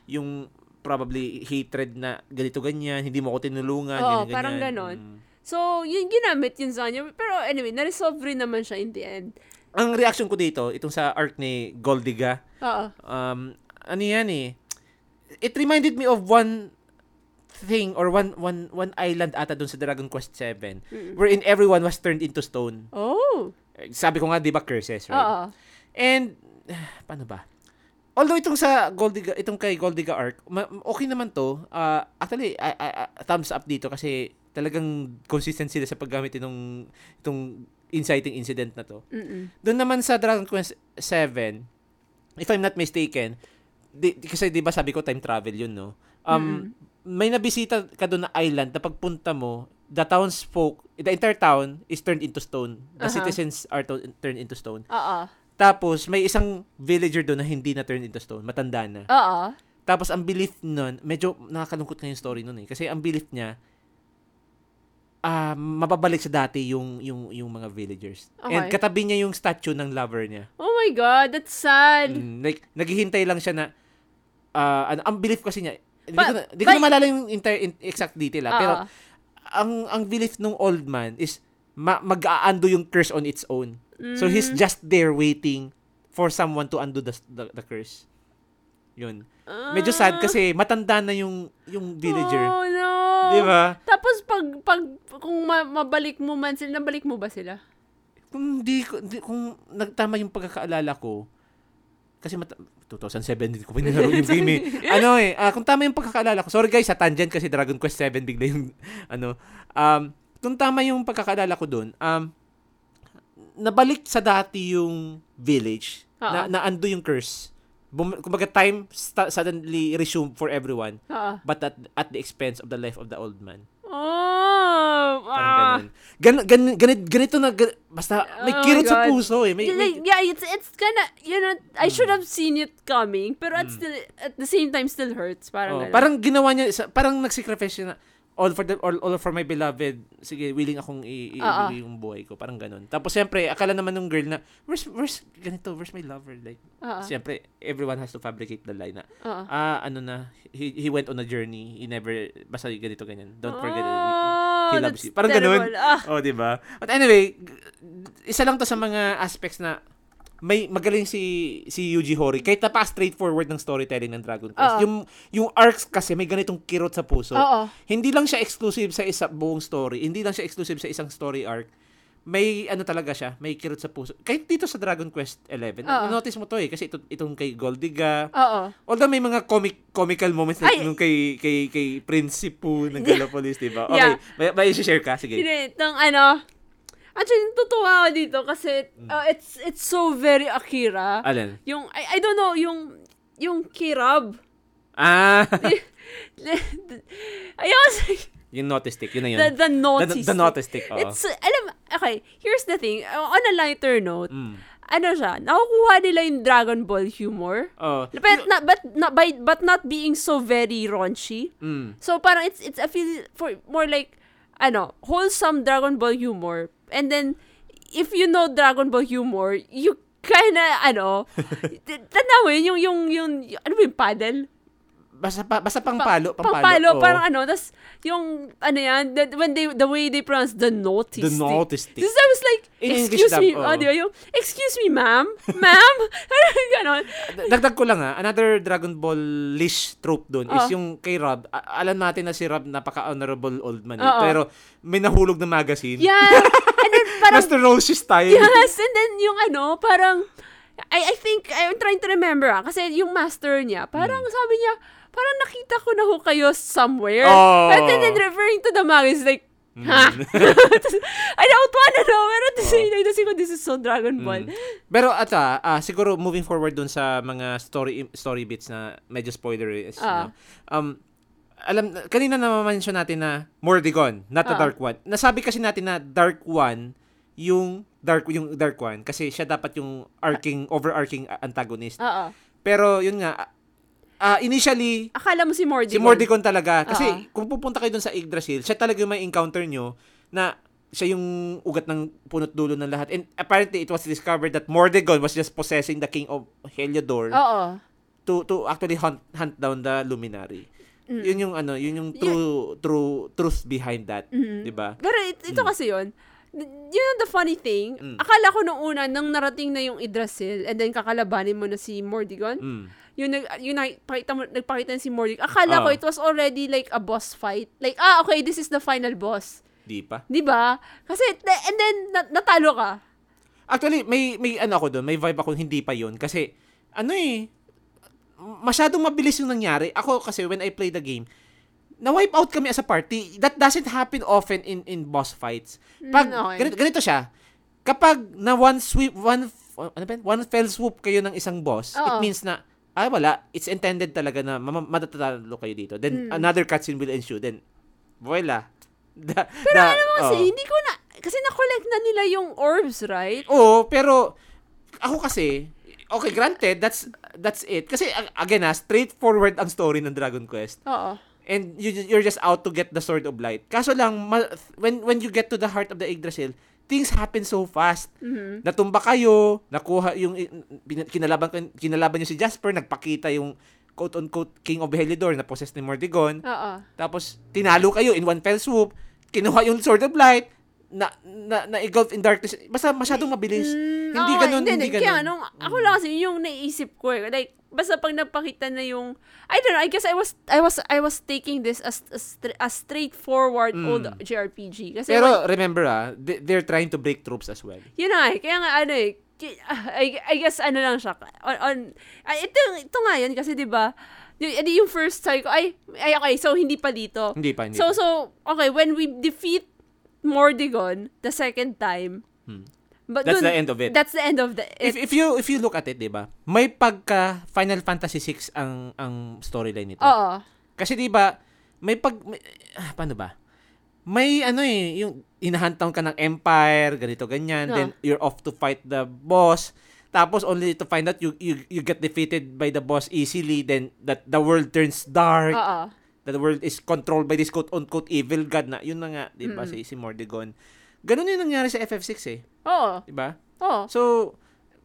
Yung probably hatred na ganito-ganyan, hindi mo ako tinulungan, ganyan-ganyan. Oo, parang gano'n. So, yun ginamit yun sa kanya. Pero anyway, na-resolve rin naman siya in the end. Ang reaction ko dito, itong sa art ni Goldiga. Oo. Ano yan eh? It reminded me of one thing or one island ata doon sa Dragon Quest VII wherein everyone was turned into stone. Oh. Sabi ko nga, di ba curses, right? Oo. And paano ba? Although itong kay Goldiga art, okay naman to. Actually, thumbs up dito kasi talagang consistent sila sa paggamit itong inciting incident na to. Doon naman sa Dragon Quest 7, if I'm not mistaken, kasi diba sabi ko time travel yun, no? May nabisita ka doon na island na pagpunta mo, the entire town is turned into stone. The citizens are turned into stone. Tapos, may isang villager doon na hindi na turned into stone. Matanda na. Tapos, ang belief nun, medyo nakakalungkot na yung story nun eh. Kasi ang belief niya, mababalik sa dati yung mga villagers. Okay. And katabi niya yung statue ng lover niya. Oh my God, that's sad. Like, naghihintay lang siya na, ang belief kasi niya, hindi ko na maalala yung exact detail, pero ang belief ng old man is mag-a-undo yung curse on its own. So he's just there waiting for someone to undo the curse. Yun. Medyo sad kasi matanda na yung villager. Oh no. Diba? Tapos kung mabalik mo man sila, nabalik mo ba sila? Kung nagtama yung pagkakaalala ko, kasi 2007 ko pinalaro yung game eh. Kung tama yung pagkakaalala ko, sorry guys, sa tangent kasi Dragon Quest 7 bigla yung kung tama yung pagkakaalala ko doon, nabalik sa dati yung village, na-undo yung curse. Kumbaga time suddenly resumed for everyone, but at the expense of the life of the old man. Basta may kirot sa puso eh. It's kinda, I should have seen it coming, pero at the same time still hurts. Parang ginawa niya, parang nagsacrifice siya na, all for my beloved, sige, willing akong ibigay yung buhay ko, parang ganun. Tapos siyempre, akala naman ng girl na, where's my lover? Like, siyempre, everyone has to fabricate the lie na, he went on a journey, he never, basta ganito, ganyan. Don't forget it. He loves you. Parang terrible. Ganun. Oh, diba? But anyway, isa lang to sa mga aspects na, may magaling si Yuji Horii. Kahit na straightforward ng storytelling ng Dragon Quest. Yung arcs kasi may ganitong kirot sa puso. Hindi lang siya exclusive sa buong story. Hindi lang siya exclusive sa isang story arc. may ano talaga siya, may kirot sa puso. Kahit dito sa Dragon Quest XI, notice mo to eh, kasi itong kay Goldiga. Oo. Although may mga comical moments na nung kay Principo ng Galopolis, diba? Okay, yeah. may i-share ka? Sige. Itong ano, actually, natutuwa ako dito kasi it's so very Akira. Alin? Yung, I don't know, yung kirab. Ah! Ayun, yung notice stick, yun na yun. The notice stick. The notice stick, oo. It's, alam, okay, here's the thing. On a lighter note, ano siya, nakukuha nila yung Dragon Ball humor. Oh. But not being so very raunchy. Mm. So, parang it's a feel for more like, ano, wholesome Dragon Ball humor. And then, if you know Dragon Ball humor, you kinda, ano, tanawin, ano ba yung paddle? Basta pang palo. Oh. Parang ano, tas yung, ano yan, the way they pronounce the notice stick. This I was like, excuse me, ma'am? Ma'am? Ganon. Dagdag ko lang ha, another Dragon Ball-ish trope dun is yung kay Rob. Alam natin na si Rob napaka-honorable old man. Pero may nahulog na magazine. Yeah. And then parang, Mr. Roshi style. Yes, and then yung ano, parang, I think, I'm trying to remember kasi yung master niya, parang sabi niya, parang nakita ko na ho kayo somewhere. Oh. And then referring to the manga is like, ha? I don't wanna know, pero this is so Dragon Ball. Pero siguro moving forward dun sa mga story bits na medyo spoilery is, you know, alam, kanina na-mention natin na Mordegon, not the Dark One. Nasabi kasi natin na Dark One kasi siya dapat yung overarching antagonist. Uh-oh. Pero yun nga, initially akala mo si Mordegon talaga kasi kung pupunta kayo dun sa Yggdrasil, siya talaga yung may encounter nyo na siya yung ugat ng punot dulo ng lahat. And apparently it was discovered that Mordegon was just possessing the king of Heliodor to actually hunt down the Luminary. Yun yung truth behind that, di ba? Pero ito kasi yun. You know the funny thing? Akala ko nung una, nang narating na yung Yggdrasil and then kakalabanin mo na si Mordegon, nagpakita na si Mordegon. Akala ko it was already like a boss fight. Like, okay, this is the final boss. Di pa? Di ba? Kasi, and then, natalo ka. Actually, may ano ako doon, may vibe ako, hindi pa yun. Kasi, masyadong mabilis yung nangyari. Ako kasi, when I play the game, na-wipe out kami as a party. That doesn't happen often in boss fights. Pag ganito siya, kapag na one fell swoop kayo ng isang boss, it means na, wala, it's intended talaga na matatalo kayo dito. Then, another cutscene will ensue. Then, voila. Pero alam mo kasi, hindi ko na, kasi na-collect na nila yung orbs, right? Oo, pero, ako kasi, okay, granted, that's it. Kasi, again straightforward ang story ng Dragon Quest. Oo. And you're just out to get the Sword of Light. Kaso lang, when you get to the heart of the Yggdrasil, things happen so fast. Mm-hmm. Natumba kayo, nakuha yung, kinalaban nyo si Jasper, nagpakita yung quote-unquote King of Heliodor na possessed ni Mordegon. Tapos, tinalo kayo in one fell swoop, kinuha yung Sword of Light, na engulfed in darkness. Basta masyadong mabilis. Hindi ganun. Kaya, ako lang kasi yung naisip ko eh. Like, basta pag napakita na yung, I don't know, I guess I was taking this as straightforward old JRPG. Kasi pero remember they're trying to break tropes as well. Yun na kaya nga I guess lang siya. Ito nga yun kasi diba, yung first time ko, okay, so hindi pa dito. Hindi pa. So, okay, when we defeat Mordegon the second time, but that's the end of it. That's the end of the. If you look at it, 'di ba? May pagka Final Fantasy VI ang storyline nito. Oo. Kasi 'di ba, paano ba? May yung hinahantaw ka ng empire, ganito ganyan, then you're off to fight the boss. Tapos only to find out you get defeated by the boss easily, then that the world turns dark. Oo. The world is controlled by this quote-unquote evil god na. Yun na nga, 'di ba, si Mordegon. Ganun yung nangyari sa FF6 eh. Oo. Diba? Oo. So,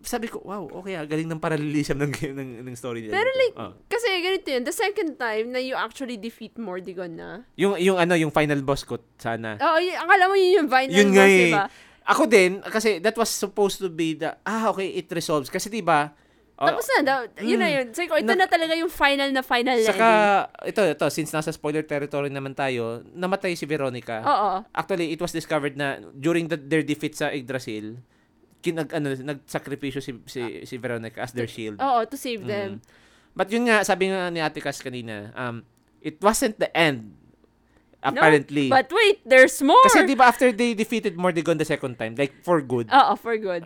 sabi ko, wow, okay, galing ng paralelism ng story nila. Pero like, kasi ganito yun, the second time na you actually defeat Mordegon na. Yung final boss ko, sana. Oo, akala mo yun yung final boss, diba? Ako din, kasi that was supposed to be the, okay, it resolves. Kasi diba, Tapos na daw. Yun na yun. So, ito na talaga yung final na. Saka, ito, since nasa spoiler territory naman tayo, namatay si Veronica. Oo. Actually, it was discovered na during their defeat sa Yggdrasil, nagsakripisyo si Veronica as their shield. Oo, to save them. But yun nga, sabi nga ni Ate Cass kanina, it wasn't the end. Apparently. No, but wait, there's more. Kasi di ba after they defeated Mordegon the second time, like for good. Oo, for good.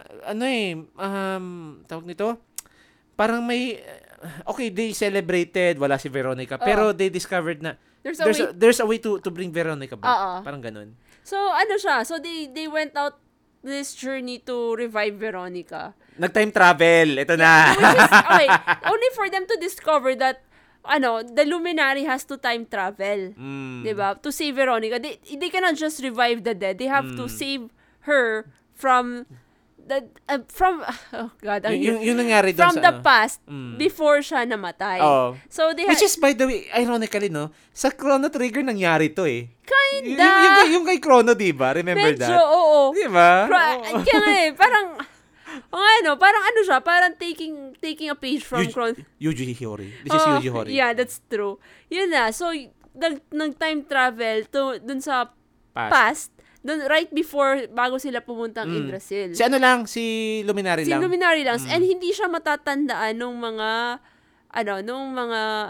Tawag nito? Parang may, okay, they celebrated, wala si Veronica, pero they discovered na there's a way to bring Veronica back. Parang ganun. So, ano siya? So, they went out this journey to revive Veronica. Nag-time travel. Ito na. Which is, okay, only for them to discover that the Luminary has to time travel. Diba? To save Veronica. They cannot just revive the dead. They have to save her from the past before siya namatay. Oh. So they which is, by the way, ironically, no? Sa Chrono Trigger nangyari to eh. Kinda. Yung kay Chrono, diba? Remember medyo, that? Medyo, oo. Diba? Kaya nga eh, parang... Parang taking a page from Yuji Horii. This is Yuji Horii. Yeah, that's true. Yun na. So, nag-time travel to dun sa past dun, right before, bago sila pumuntang Yggdrasil. Si Luminary lang. Si Luminary lang. And hindi siya matatandaan nung mga,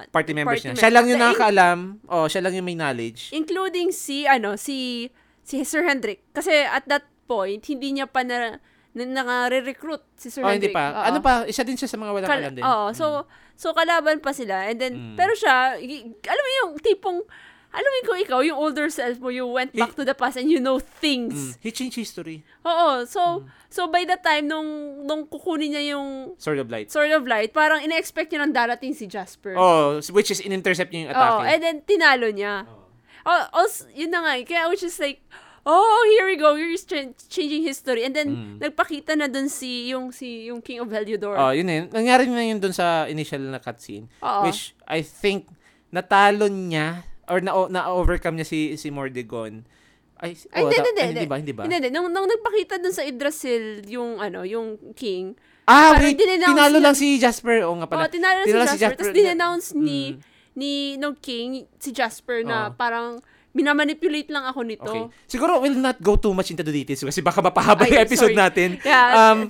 party members niya. Siya lang yung nakakaalam. Siya lang yung may knowledge. Including si Sir Hendrik. Kasi at that point, hindi niya pa naka-re-recruit si Sir Hendrik. Hindi pa. Isa din siya sa mga walang alam din. So kalaban pa sila. And then, pero siya, alam mo yung tipong, alam mo ko ikaw, yung older self mo, you went back to the past and you know things. He changed history. Oo. So by the time, nung kukunin niya yung Sword of Light, parang ina-expect niya nang darating si Jasper. Which is in-intercept niya yung attack. And then, tinalo niya. Also, yun na nga. Kaya, which is like, here we go. You're changing history. And then, nagpakita na dun yung King of Heliodor. Yun eh. Nangyari na yun dun sa initial na cutscene. Which, I think, natalo niya or na-overcome niya si Mordegon. Hindi ba? Hindi. Nung nagpakita dun sa Yggdrasil yung king. Wait. Tinalo lang si Jasper. Oo nga pala. Tinalo lang si Jasper. Tapos din-announce ni king si Jasper na parang... minamanipulate lang ako nito. Okay. Siguro we'll not go too much into the details kasi baka mapahaba yung episode natin. Yeah.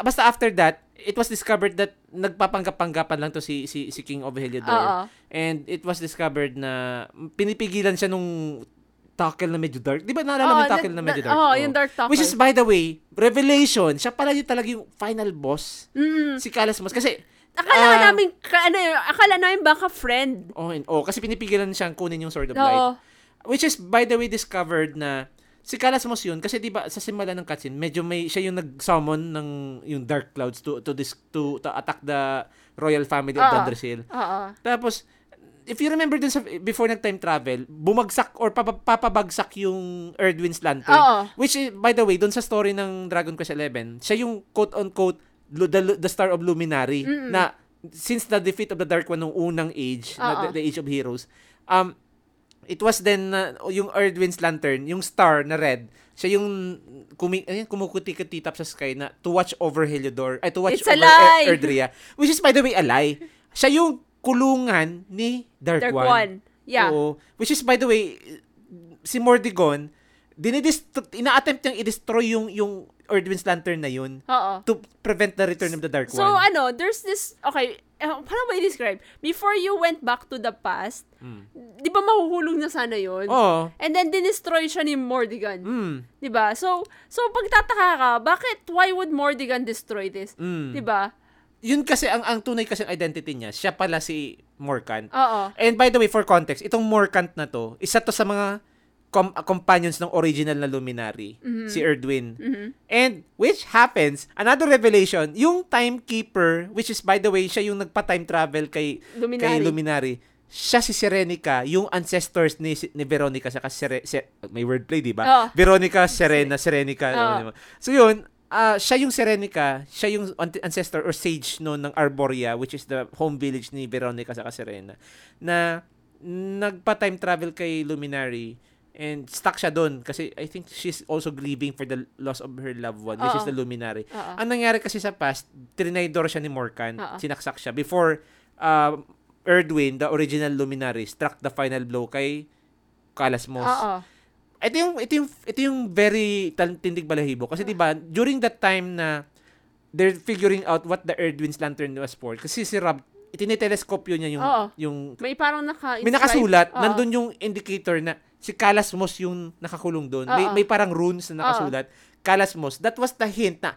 Basta after that, it was discovered that nagpapanggap-panggapan lang to si King of Heliodor. And it was discovered na pinipigilan siya nung tackle na medyo dark. Di ba naalala yung tackle na medyo dark? Yung dark tackle. Which is, by the way, revelation, siya pala yung talaga yung final boss, si Calasmos. Kasi, akala namin baka friend. Kasi pinipigilan siyang kunin yung Sword of Light. Which is, by the way, discovered na si Calasmos yun, kasi di ba sa simula ng cutscene, medyo siya yung nag-summon ng yung Dark Clouds to attack the royal family of Yggdrasil. Tapos, if you remember dun sa before nag-time travel, bumagsak or papabagsak yung Erdwin's lantern. Which, by the way, dun sa story ng Dragon Quest XI, siya yung quote-unquote the Star of Luminary na since the defeat of the Dark One nung unang age, the Age of Heroes, it was then yung Erdwin's Lantern, yung star na red, siya yung kumukutikititap sa sky na to watch over Heliodor, over Erdria, which is by the way a lie. Siya yung kulungan ni Dark One. Yeah. Oo, which is by the way, si Mordegon, ina-attempt niyang i-destroy yung Erdwin's Lantern na yun to prevent the return of the Dark One. So, there's this, okay, paano ba i-describe? Before you went back to the past, di ba mahuhulog na sana yun? And then, dinestroy siya ni Mordegon. Di ba? So pagtataka ka, why would Mordegon destroy this? Di ba? Yun kasi, ang tunay kasi ang identity niya, siya pala si Morkant. And by the way, for context, itong Morkant na to, isa to sa mga companions ng original na Luminary, si Erdwin. And which happens, another revelation, yung timekeeper, which is by the way, siya yung nagpa-time travel kay Luminary. Siya si Serenica, yung ancestors ni Veronica, saka may wordplay, di ba? Veronica, Serena, Serenica. So yun, siya yung Serenica, siya yung ancestor or sage ng Arborea, which is the home village ni Veronica, saka Serena, na nagpa-time travel kay Luminary. And stuck siya doon kasi I think she's also grieving for the loss of her loved one, which is the Luminary. Ang nangyari kasi sa past, trinidor siya ni Morkan, sinaksak siya. Before Erdwin, the original Luminary, struck the final blow kay Calasmos. Ito yung very tindig balahibo kasi diba, during that time na they're figuring out what the Erdwin's lantern was for, kasi si Rob itiniteleskopyo niya yung may parang may nakasulat, nandun yung indicator na si Calasmos yung nakakulong doon. May parang runes na nakasulat. Calasmos. That was the hint na,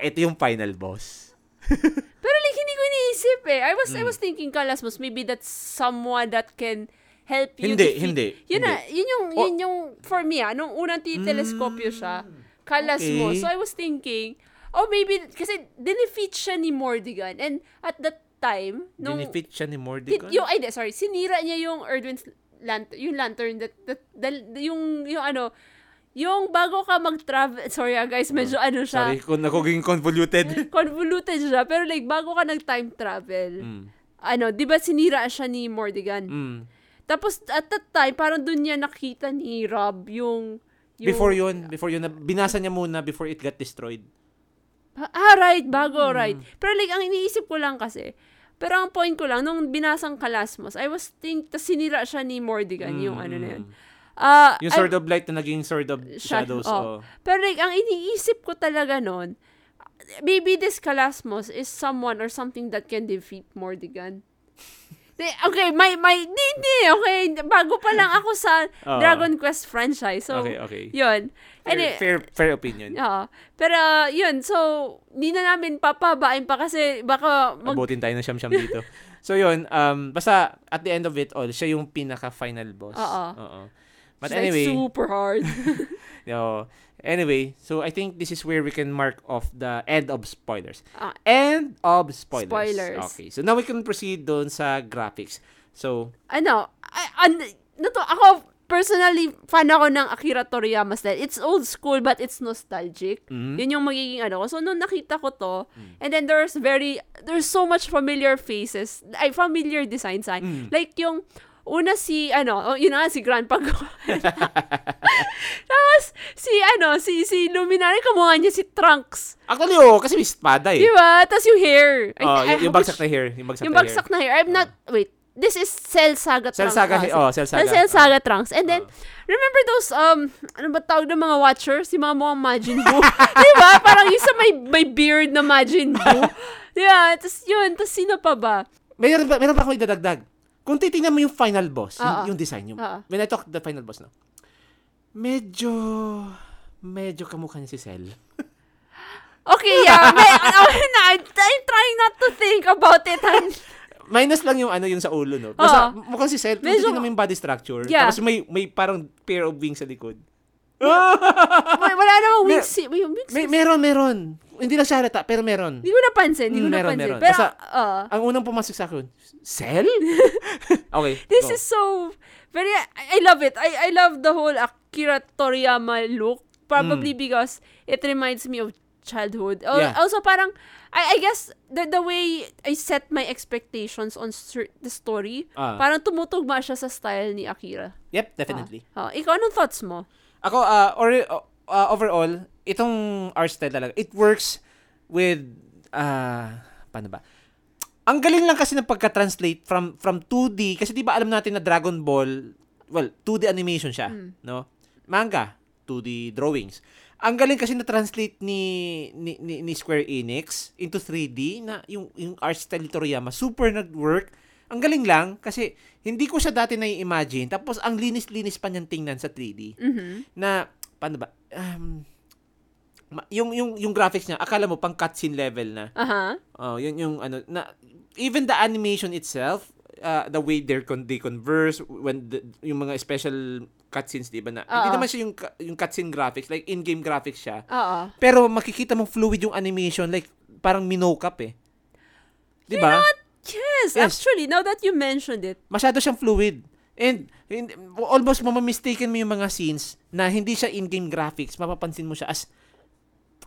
ito yung final boss. Pero like, hindi ko iniisip eh. I was thinking Calasmos, maybe that's someone that can help you. Hindi. Yun yung for me, nung unang teleskopyo siya, Calasmos. Okay. So I was thinking, maybe, kasi dinefeat siya ni Mordegon. And at that time, dinefeat siya ni Mordegon? Sinira niya yung Erdwin's lantern yung bago ka mag-travel. Sorry guys, medyo siya. Sorry, kung naging convoluted. Convoluted siya, pero like bago ka nag-time travel. Di ba sinira siya ni Mordegon? Tapos at that time, parang doon niya nakita ni Rob yung before yun, binasa niya muna before it got destroyed. Right. Pero like, ang iniisip ko lang kasi, pero ang point ko lang, nung binasang Calasmos, I was thinking, sinira siya ni Mordegon, yung ano na yun. Yung Sword of Light na naging Sword of Shadows. Pero like, ang iniisip ko talaga nun, maybe this Calasmos is someone or something that can defeat Mordegon. Okay, okay, bago pa lang ako sa Dragon Quest franchise. So, okay. Yun. Fair opinion. Pero, yun, so, hindi na namin papabain pa kasi baka abutin tayo ng siyam-siyam dito. So, yun, basta, at the end of it all, siya yung pinaka-final boss. But so anyway, super hard. Anyway, so I think this is where we can mark off the end of spoilers. End of spoilers. Okay, so now we can proceed doon sa graphics. So, ako personally, fan ako ng Akira Toriyama style. It's old school but it's nostalgic. Yun yung magiging ko. So, nung nakita ko to, and then there's so much familiar faces, familiar designs. Like yung una si, si Grandpa ko. Tapos, si Luminary, kamukha niya si Trunks. Actually, kasi may espada eh. Diba? Tapos yung hair. Yung bagsak na hair. Yung bagsak na hair. Wait. This is Cell Saga Trunks. Cell Saga Trunks. And then, remember those, ano ba tawag ng mga watchers? Yung mga mukhang Majin Buu. Diba? Parang yung sa may beard na Majin Buu. Diba? Tapos yun. Tapos sino pa ba? Meron pa akong idadagdag. Kung titingnan mo yung final boss, yung design, when I talk the final boss, no? Medyo kamukha niya si Cell. Okay, yeah. I'm trying not to think about it. Minus lang yung yung sa ulo, no? Basta, mukhang si Cell, kung titingnan mo yung body structure, tapos may parang pair of wings sa likod. Wala namang wings. Meron. Hindi lang siya halata, pero meron. Hindi ko napansin. Pero, basta, ang unang pumasok sa akin, Cell? Okay. This is so very, I love it. I love the whole Akira Toriyama look. Probably because it reminds me of childhood. Also, parang, I guess, the way I set my expectations on the story, parang tumutugma siya sa style ni Akira. Yep, definitely. Ikaw, anong thoughts mo? Ako, overall, itong art style talaga, it works with, paano ba? Ang galing lang kasi ng pagka-translate from 2D, kasi di ba alam natin na Dragon Ball, 2D animation siya, no? Manga, 2D drawings. Ang galing kasi na-translate ni Square Enix into 3D, na yung art style ni Toriyama, super nag-work. Ang galing lang, kasi hindi ko siya dati nai-imagine. Tapos, ang linis-linis pa niyang tingnan sa 3D. Na, paano ba? Yung graphics niya, akala mo pang cutscene level na. Even the animation itself, the way they converse, when yung mga special cutscenes, di ba na? Hindi naman siya yung cutscene graphics, like in-game graphics siya. Pero makikita mong fluid yung animation, like parang minokap eh. Di ba? Yes, actually, now that you mentioned it. Masyado siyang fluid. And almost mamamistaken mo yung mga scenes na hindi siya in-game graphics. Mapapansin mo siya as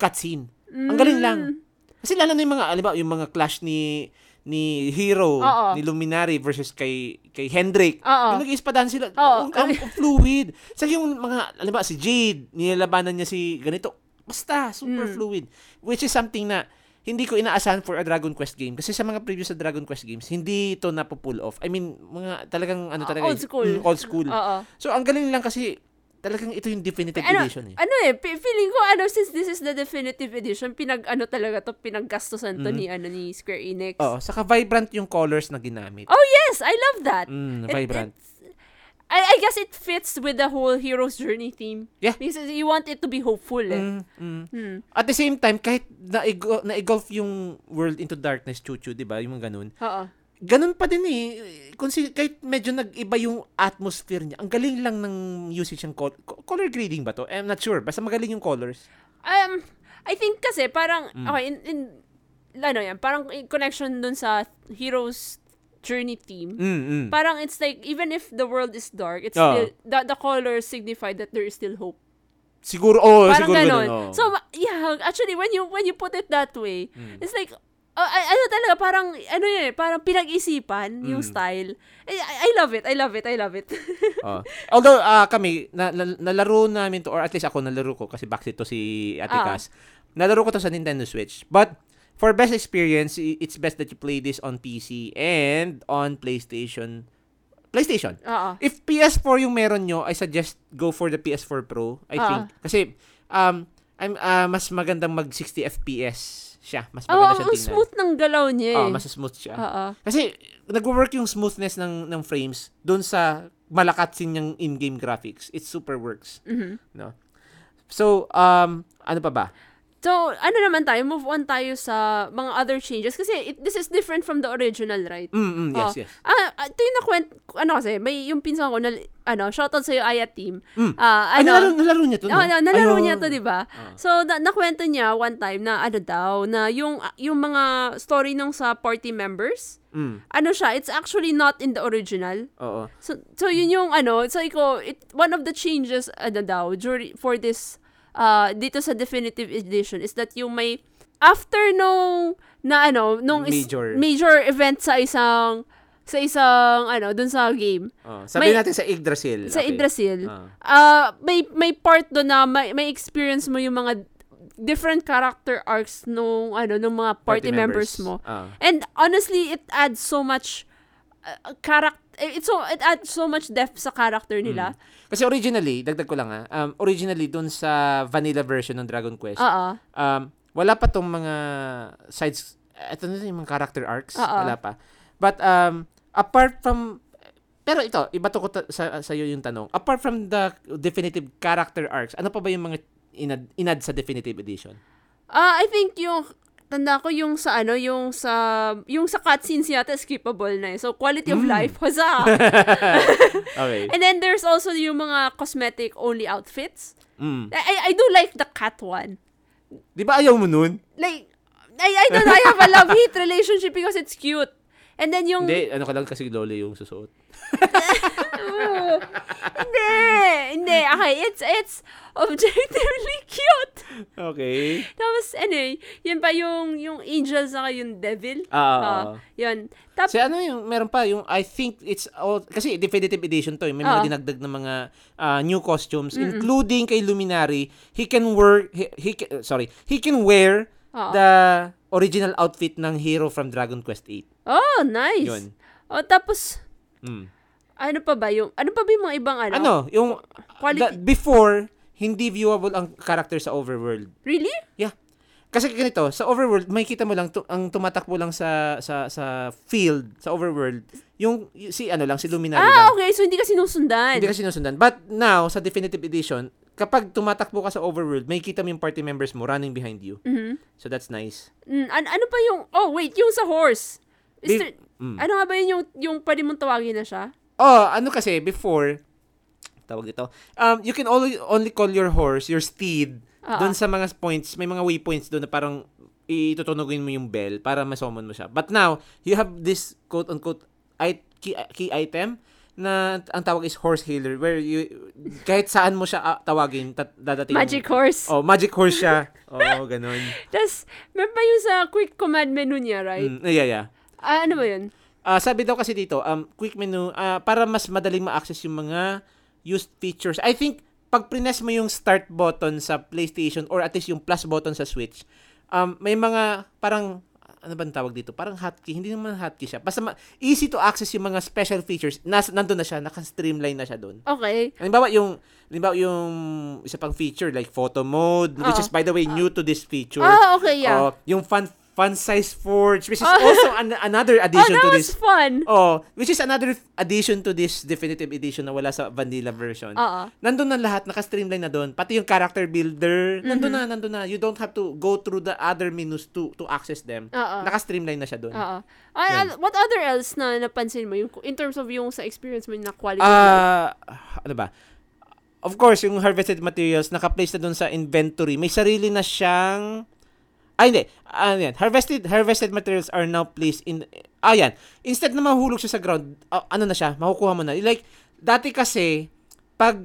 cutscene. Ang galing lang. Kasi lalo na yung mga clash ni ni Hero, ni Luminary versus kay Hendrik. Yung nag-iispadahan sila, ang fluid. Sa yung mga, alam ba, si Jade, nilalabanan niya si ganito. Basta, super fluid. Which is something na hindi ko inaasahan for a Dragon Quest game. Kasi sa mga previous sa Dragon Quest games, hindi ito napo-pull off. I mean, mga talagang, old school. Old school. So, ang galing lang kasi, talagang ito yung definitive edition. Feeling ko, since this is the definitive edition, pinaggastosan to ni Square Enix. Saka vibrant yung colors na ginamit. Oh, yes! I love that! Vibrant. I guess it fits with the whole hero's journey theme. Yeah. Because you want it to be hopeful. At the same time, kahit na-engulf yung world into darkness, chuchu, di ba? Yung mga ganun. Ganun pa din eh. Kahit medyo nag-iba yung atmosphere niya. Ang galing lang ng usage ng color grading ba to? I'm not sure. Basta magaling yung colors. I think kasi parang, parang in connection dun sa hero's journey theme. Parang it's like, even if the world is dark, it's still, the colors signify that there is still hope. Siguro, parang siguro ganun. So, yeah, actually, when you put it that way, it's like, talaga, parang, parang pinag-isipan yung style. I love it, I love it. Although, kami, nalaro namin to, or at least ako nalaro ko, kasi backseat to si Ate Cass. Nalaro ko to sa Nintendo Switch. But, for best experience, it's best that you play this on PC and on PlayStation. If PS4 yung meron nyo, I suggest go for the PS4 Pro, I think. Kasi, mas magandang mag 60 FPS. Siya. Mas maganda siya tingnan. Smooth ng galaw niya eh. Mas smooth siya. Kasi nag-work yung smoothness ng frames doon sa malakatsin niyang in-game graphics. It super works. No? So, ano pa ba? So, naman tayo? Move on tayo sa mga other changes. Kasi this is different from the original, right? Yes. Ito yung may yung pinsan ko, shoutout sa'yo, Aya Team. Nalaro niya to, no? Nalaro niya to, diba? So, nakwento niya one time na, yung mga story nung sa party members, it's actually not in the original. So, yun yung, one of the changes, for this, dito sa definitive edition is that yung may after major event sa isang dun sa game. Sabihin natin sa Yggdrasil. Sa Yggdrasil. May part doon na may experience mo yung mga different character arcs nung mga party members mo. And honestly, it adds so much it adds so much depth sa character nila. Kasi originally, dagdag ko lang originally dun sa vanilla version ng Dragon Quest, wala pa tong mga sides, ito na yung mga character arcs, wala pa. But apart from, pero ito, iba to ko sa iyo yung tanong, apart from the definitive character arcs, ano pa ba yung mga inad sa definitive edition? I think yung tanda ko yung sa cutscenes yata skippable na eh. So, quality of life, huzzah! Okay. And then, there's also yung mga cosmetic-only outfits. I do like the cat one. Di ba ayaw mo nun? Like, I don't know, I have a love-hate relationship because it's cute. And then yung... Hindi, kasi lolo yung susuot. Hindi. Okay, it's objectively cute. Okay. Tapos, yun pa yung angel saka yung devil. Yun. Tapos, yung, meron pa, yung I think it's all, kasi definitive edition to, may mga dinagdag na mga new costumes, including kay Luminary, he can wear the original outfit ng hero from Dragon Quest VIII. Oh, nice. Yun. Tapos, Ano pa ba yung mga ibang yung quality? Before, hindi viewable ang character sa overworld. Really? Yeah. Kasi ganito, sa overworld, makikita mo lang, ang tumatakbo lang sa field, sa overworld, yung si Luminary lang. Okay. So, hindi ka sinusundan. But now, sa definitive edition, kapag tumatakbo ka sa overworld, makikita mo yung party members mo running behind you. So, that's nice. Ano pa yung, yung sa horse. Ano nga ba yun yung pwede mong tawagin na siya? Kasi before, tawag ito, you can only call your horse, your steed, doon sa mga points, may mga waypoints doon na parang itutunogin mo yung bell para masummon mo siya. But now, you have this quote-unquote key item na ang tawag is horse healer, where you, kahit saan mo siya tawagin, dadating. Magic horse. Magic horse siya. Ganun. Tapos, may pa yung sa quick command menu niya, right? Yeah. Ano ba yun? Sabi daw kasi dito, quick menu, para mas madaling ma-access yung mga used features. I think, pag prines mo yung start button sa PlayStation or at least yung plus button sa Switch, may mga parang, ano ba ang tawag dito? Parang hotkey. Hindi naman hotkey siya. Basta easy to access yung mga special features. Nandun na siya. Naka-streamline na siya dun. Okay. Halimbawa yung isa pang feature like photo mode, which is by the way new to this feature. Oh, okay, yeah. Yung fun size forge, which is also another addition to this. Oh, fun. Oh, which is another addition to this definitive edition na wala sa vanilla version. Nandun na lahat, naka-streamline na doon. Pati yung character builder, nandun na. You don't have to go through the other menus to access them. Naka-streamline na siya doon. What other else na napansin mo yung in terms of yung sa experience mo na quality? Ano ba? Of course, yung harvested materials naka-place na doon sa inventory. May sarili na siyang harvested materials are now placed in... Instead na mahulog siya sa ground, ano na siya, makukuha mo na. Like, dati kasi, pag,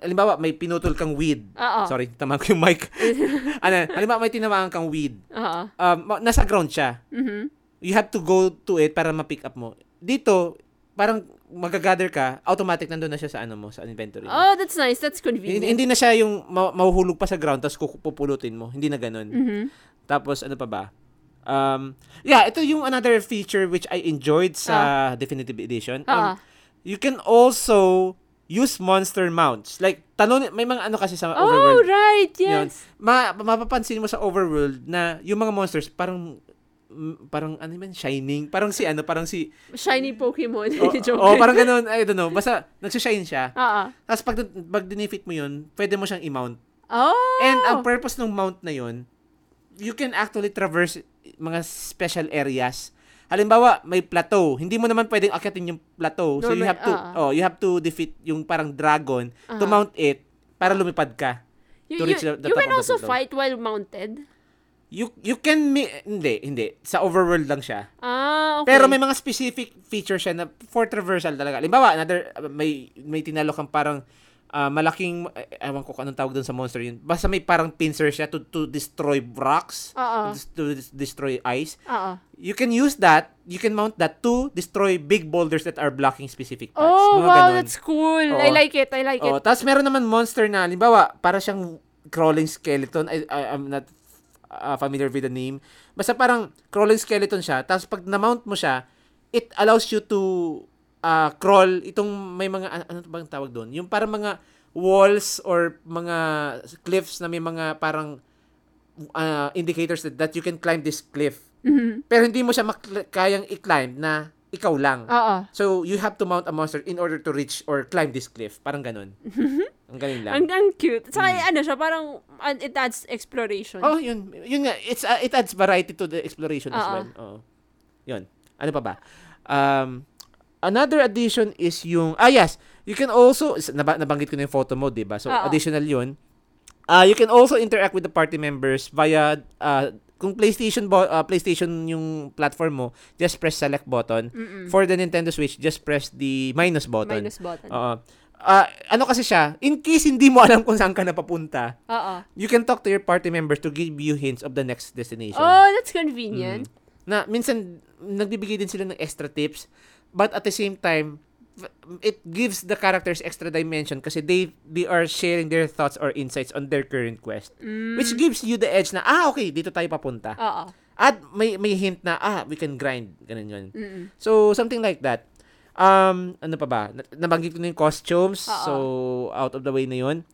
halimbawa, may pinutol kang weed. Sorry, tama ko yung mic. Halimbawa, may tinamaan kang weed. Nasa ground siya. Mm-hmm. You have to go to it para ma-pick up mo. Dito, parang magagather ka, automatic nandun na siya sa ano mo, sa inventory mo. Oh, that's nice. That's convenient. Hindi na siya yung mahuhulog pa sa ground tapos pupulutin mo. Hindi na ganun. Mm-hmm. Tapos, ano pa ba? Ito yung another feature which I enjoyed sa Definitive Edition. You can also use monster mounts. Like, may mga ano kasi sa Overworld. Oh, right, yes. Mapapansin mo sa Overworld na yung mga monsters parang ano man, shining. Parang si... Shiny Pokemon. Parang ganun. I don't know. Basta, nagsashine siya. Tapos, pag dinefeat mo yun, pwede mo siyang i-mount. Oh! And ang purpose ng mount na yun, you can actually traverse mga special areas. Halimbawa, may plateau. Hindi mo naman pwedeng akyatin yung plateau. So you have to defeat yung parang dragon to mount it para lumipad ka. You can also fight while mounted. You can hindi sa overworld lang siya. Okay. Pero may mga specific feature siya na for traversal talaga. Halimbawa, may tinalok kang parang malaking, ewan ko anong tawag doon sa monster yun. Basta may parang pincer siya to destroy rocks, to destroy ice. You can use that, you can mount that to destroy big boulders that are blocking specific parts. Oh, wow, ganun. That's cool. I like it. Tapos meron naman monster na, halimbawa, para siyang crawling skeleton. I'm not familiar with the name. Basta parang crawling skeleton siya. Tapos pag na-mount mo siya, it allows you to crawl, itong may mga, ano bang tawag doon? Yung parang mga walls or mga cliffs na may mga parang indicators that you can climb this cliff. Mm-hmm. Pero hindi mo siya kayang i-climb na ikaw lang. So, you have to mount a monster in order to reach or climb this cliff. Parang ganun. Ang galing lang. Ang cute. Saka, parang it adds exploration. Oh, yun. Yun nga. It adds variety to the exploration as well. Oh. Yun. Ano pa ba? Another addition is yung... yes. You can also... Nabanggit ko na yung photo mode, diba? So, additional yun. You can also interact with the party members via... kung PlayStation yung platform mo, just press select button. Mm-mm. For the Nintendo Switch, just press the minus button. Ano kasi siya, in case hindi mo alam kung saan ka napapunta, you can talk to your party members to give you hints of the next destination. Oh, that's convenient. Na, minsan, nagbibigay din sila ng extra tips. But at the same time, it gives the characters extra dimension kasi they are sharing their thoughts or insights on their current quest. Which gives you the edge na, okay, dito tayo papunta. At may hint na, we can grind. Ganun yun. Mm-mm. So, something like that. Ano pa ba? Nabanggit ko na yung costumes. So, out of the way na yun.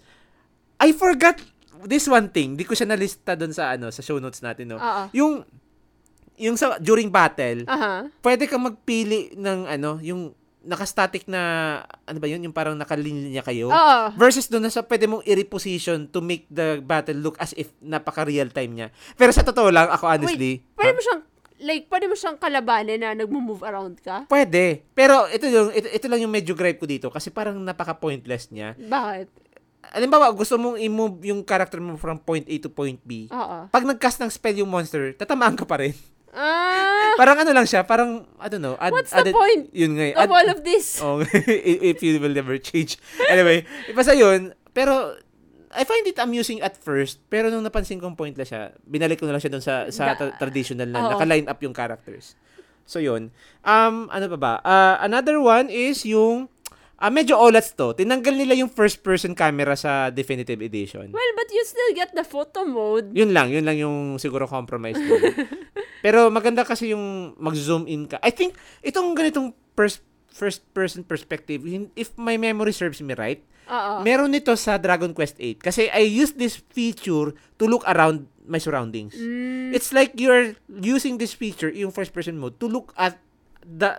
I forgot this one thing. Di ko siya nalista dun sa, sa show notes natin. No? Yung sa during battle, pwede kang magpili ng yung naka-static na ano ba yun, yung parang nakalinya kayo versus doon na sa pwede mong i-reposition to make the battle look as if napaka-real time niya. Pero sa totoo lang, ako honestly, pwede mo siyang kalabanin na nagmo-move around ka? Pwede. Pero ito lang yung medyo gripe ko dito kasi parang napaka-pointless niya. Bakit? Halimbawa, gusto mong i-move yung character mo from point A to point B. Pag nag-cast ng spell yung monster, tatamaan ka pa rin. Parang ano lang siya, parang, I don't know. What's the point yun of all of this? If you will never change. Anyway, basta yun. Pero, I find it amusing at first. Pero nung napansin kong pointless siya, binalik ko na lang siya dun sa traditional na naka-line up yung characters. So yun. Ano pa ba? Another one is yung medyo olats to. Tinanggal nila yung first person camera sa Definitive Edition. Well, but you still get the photo mode. Yun lang yung siguro compromise ko. Pero maganda kasi yung mag-zoom in ka. I think itong ganitong first person perspective, if my memory serves me right, meron nito sa Dragon Quest VIII. Kasi I used this feature to look around my surroundings. It's like you're using this feature, yung first person mode, to look at the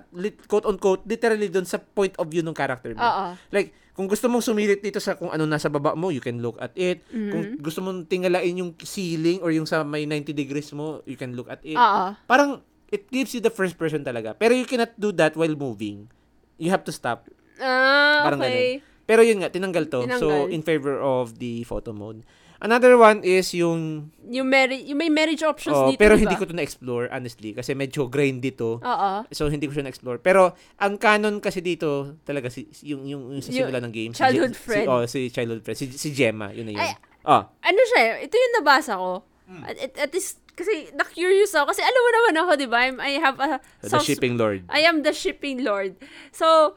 quote-unquote literally doon sa point of view ng character mo. Like, kung gusto mong sumilit dito sa kung ano nasa baba mo, you can look at it. Mm-hmm. Kung gusto mong tingalain yung ceiling or yung sa may 90 degrees mo, you can look at it. Parang, it gives you the first person talaga. Pero you cannot do that while moving. You have to stop. Parang okay. Ganun. Pero yun nga, tinanggal. So, in favor of the photo mode. Another one is yung... Yung may marriage options dito. Pero diba? Hindi ko ito na-explore, honestly. Kasi medyo grindy to. So, hindi ko siya na-explore. Pero, ang canon kasi dito, talaga, yung sa simula ng game. Childhood friend. Si childhood friend. Si Gemma. Yun na yun. Ano siya? Ito yung nabasa ko. At least, kasi na-curious ako. Kasi alam mo naman ako, diba? I have a... The shipping lord. I am the shipping lord. So...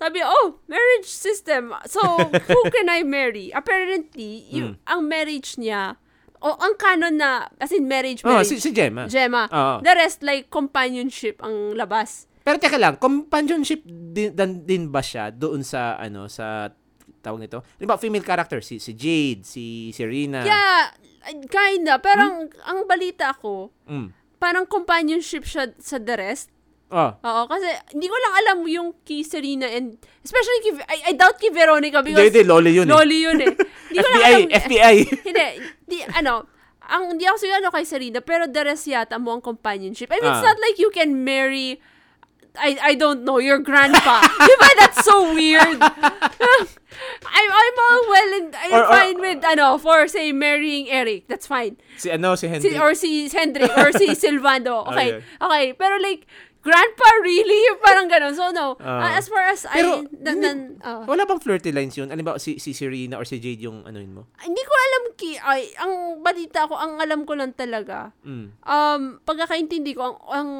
Sabi, marriage system. So, who can I marry? Apparently, ang marriage niya, ang canon na, as in marriage. Si Gemma. The rest, like, companionship ang labas. Pero teka lang, companionship din ba siya doon sa, sa tawag nito? Diba, female character, si Jade, si Serena. Yeah, kinda. Pero ang balita ko, parang companionship siya sa the rest. Oo, kasi hindi ko lang alam yung kay Serena and especially I doubt kay Veronica because Loli yun eh. FBI. Hindi ako siguro kay Serena pero the rest yata mo ang companionship. I mean, it's not like you can marry I don't know, your grandpa. Diba? That's so weird. I'm all well and fine with, for say, marrying Eric. That's fine. Si Hendrik. Or si Hendrik or si Silvano. Okay. Pero like, grandpa, really? Parang ganun. So, no. As far as pero, wala bang flirty lines yun? Alam ba, si Serena or si Jade yung anuin mo? Hindi ko alam, ang balita ko, ang alam ko lang talaga. Pagkakaintindi ko, ang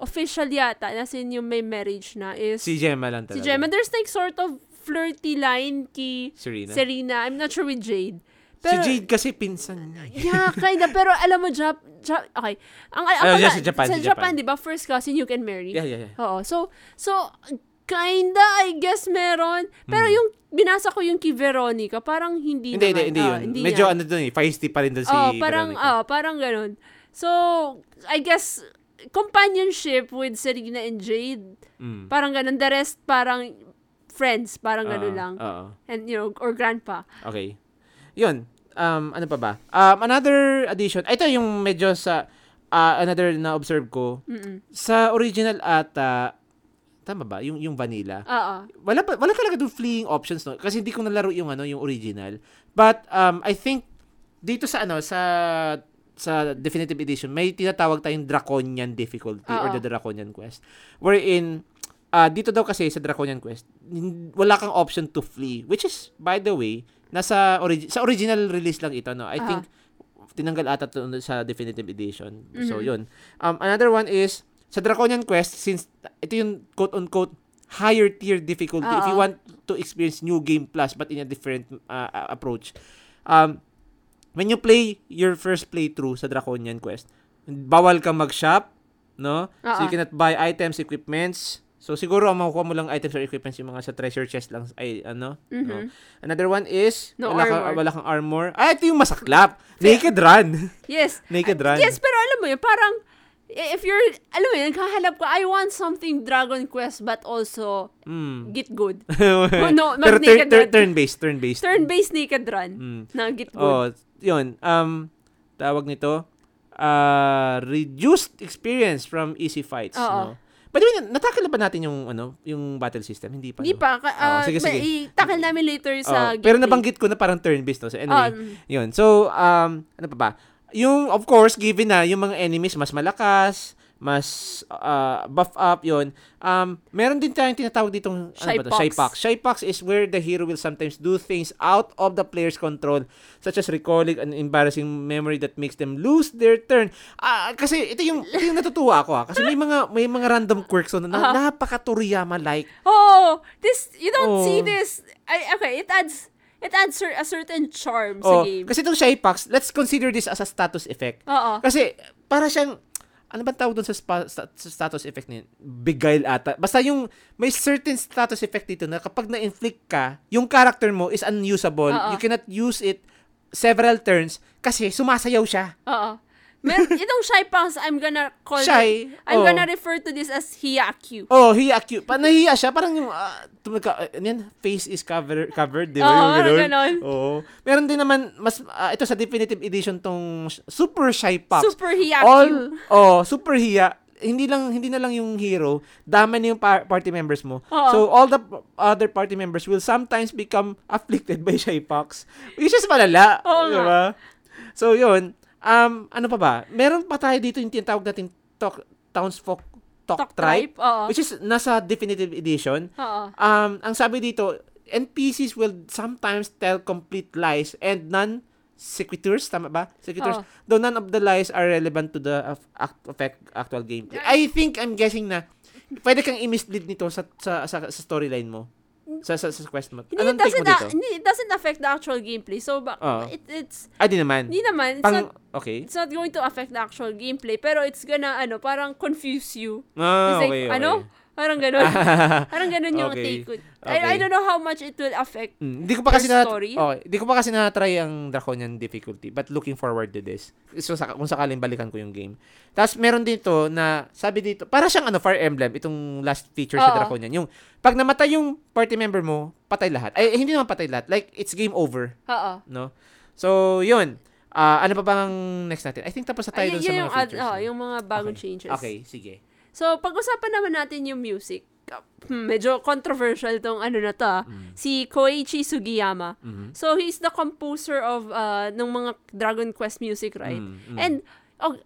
official yata, as in yung may marriage na is... Si Gemma lang talaga. Si Gemma. There's like sort of flirty line kay Serena. I'm not sure with Jade. Pero, si Jade kasi pinsan niya. Yeah, kinda. Pero alam mo, okay. Ang sa Japan, di ba? First cousin, you can marry. Yeah. Oo. So kinda, I guess, meron. Pero yung binasa ko yung kay Veronica, parang hindi naman. Hindi yun. Medyo feisty pa rin doon si Veronica. Parang ganun. So, I guess, companionship with Serena and Jade, parang ganun. The rest, parang friends, parang ganun lang. And, or grandpa. Okay. Yun. Ano pa ba? Another addition. Ito yung medyo sa another na observe ko. Sa original ata tama ba yung vanilla? Wala talaga doon fleeing options, no? Kasi hindi ko nalaro yung yung original. But I think dito sa sa Definitive Edition may tinatawag tayong Draconian difficulty or the Draconian quest wherein dito daw kasi sa Draconian quest wala kang option to flee, which is by the way nasa sa original release lang ito, no? I think tinanggal ata to sa Definitive Edition. So yun. Another one is sa Draconian Quest, since ito yung quote-unquote higher tier difficulty if you want to experience new game plus but in a different approach. When you play your first playthrough sa Draconian Quest, bawal kang mag-shop, no? So you cannot buy items, equipments. So siguro ang makukuha mo lang items or equipments yung mga sa treasure chest lang ay no? Another one is wala kang armor. Ito yung masaklap. Naked run. Yes. Naked run. Yes, pero alam mo yun, parang if you're naghahanap ko, I want something Dragon Quest but also Git Good. No, pero turn-based. Turn-based naked run na Git Good. Yun. Tawag nito reduced experience from easy fights, no? By the way, natakil na ba natin yung yung battle system? Hindi pa. Hindi pa. Sige. Itakil namin later sa gameplay. Pero nabanggit ko na parang turn-based, no? So anyway, yun. So, ano pa ba? Yung, of course, given na yung mga enemies mas malakas, mas buff up yon. Meron din tayong tinatawag ditong Shypox. Shypox is where the hero will sometimes do things out of the player's control, such as recalling an embarrassing memory that makes them lose their turn. Kasi ito yung natutuwa ako. Kasi may mga random quirks na napaka Toriyama like. Oh, this you don't see this. It adds a certain charm sa game. Kasi itong Shypox, let's consider this as a status effect. Oo. Kasi para siyang ano ba tawag doon sa status effect niyan? Beguile ata. Basta yung may certain status effect dito na kapag na-inflict ka, yung character mo is unusable. Uh-oh. You cannot use it several turns kasi sumasayaw siya. Oo. Itong Shypox, I'm gonna refer to this as Hiyakyu. Oh, Hiyakyu. Nahiya siya. Parang yung, face is covered, di ba? Oo, gano'n. Oo. Meron din naman, mas, ito sa Definitive Edition, tong Super Shypox. Super Hiyakyu. Super Hiya. Hindi na lang yung hero, dami na yung party members mo. Uh-oh. So, all the other party members will sometimes become afflicted by Shypox. Which is malala. Oo, diba? So, yun. Ano pa ba? Meron pa tayo dito yung tinatawag natin Townsfolk Talk Tribe, which is nasa Definitive Edition. Ang sabi dito, NPCs will sometimes tell complete lies and non-sequiturs, tama ba? Sequiturs. Though none of the lies are relevant to the actual game. I think, I'm guessing na, pwede kang i-mislead nito sa storyline mo. Sa quest mo. Anong take mo dito? It doesn't affect the actual gameplay. So, it's... Di naman. It's not going to affect the actual gameplay. Pero it's gonna, parang confuse you. Okay. Parang ganun yung take ko. I don't know how much it will affect the story. Hindi ko pa kasi na-try ang Draconian difficulty. But looking forward to this. So, kung sakaling balikan ko yung game. Tapos, meron dito na, sabi dito, para siyang Fire Emblem, itong last feature sa Draconian. Yung, pag namatay yung party member mo, patay lahat. Ay, hindi naman patay lahat. Like, it's game over. Oo. No? So, yun. Ano pa bang next natin? I think tapos na tayo dun sa mga features. Yung mga bagong changes. Okay, sige. So, pag-usapan naman natin yung music. Medyo controversial tong na to. Si Koichi Sugiyama. Mm-hmm. So, he's the composer of ng mga Dragon Quest music, right? Mm-hmm. And, I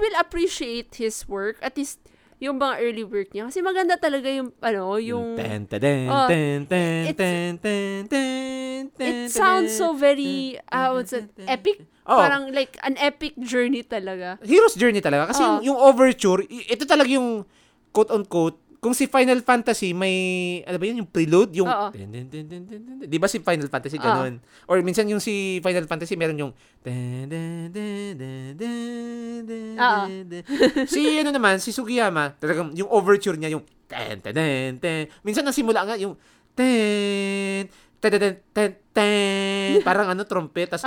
will appreciate his work. At least, yung mga early work niya. Kasi maganda talaga yung, it sounds so very, what's it, epic? Parang like an epic journey talaga. Hero's journey talaga. Kasi yung overture, ito talaga yung quote-unquote, kung si Final Fantasy may, ano ba yun, yung prelude, yung, di ba si Final Fantasy ganun? Or minsan yung si Final Fantasy meron yung, si Sugiyama, talagang yung overture niya, yung, minsan nasimula nga yung, parang trumpet, tas,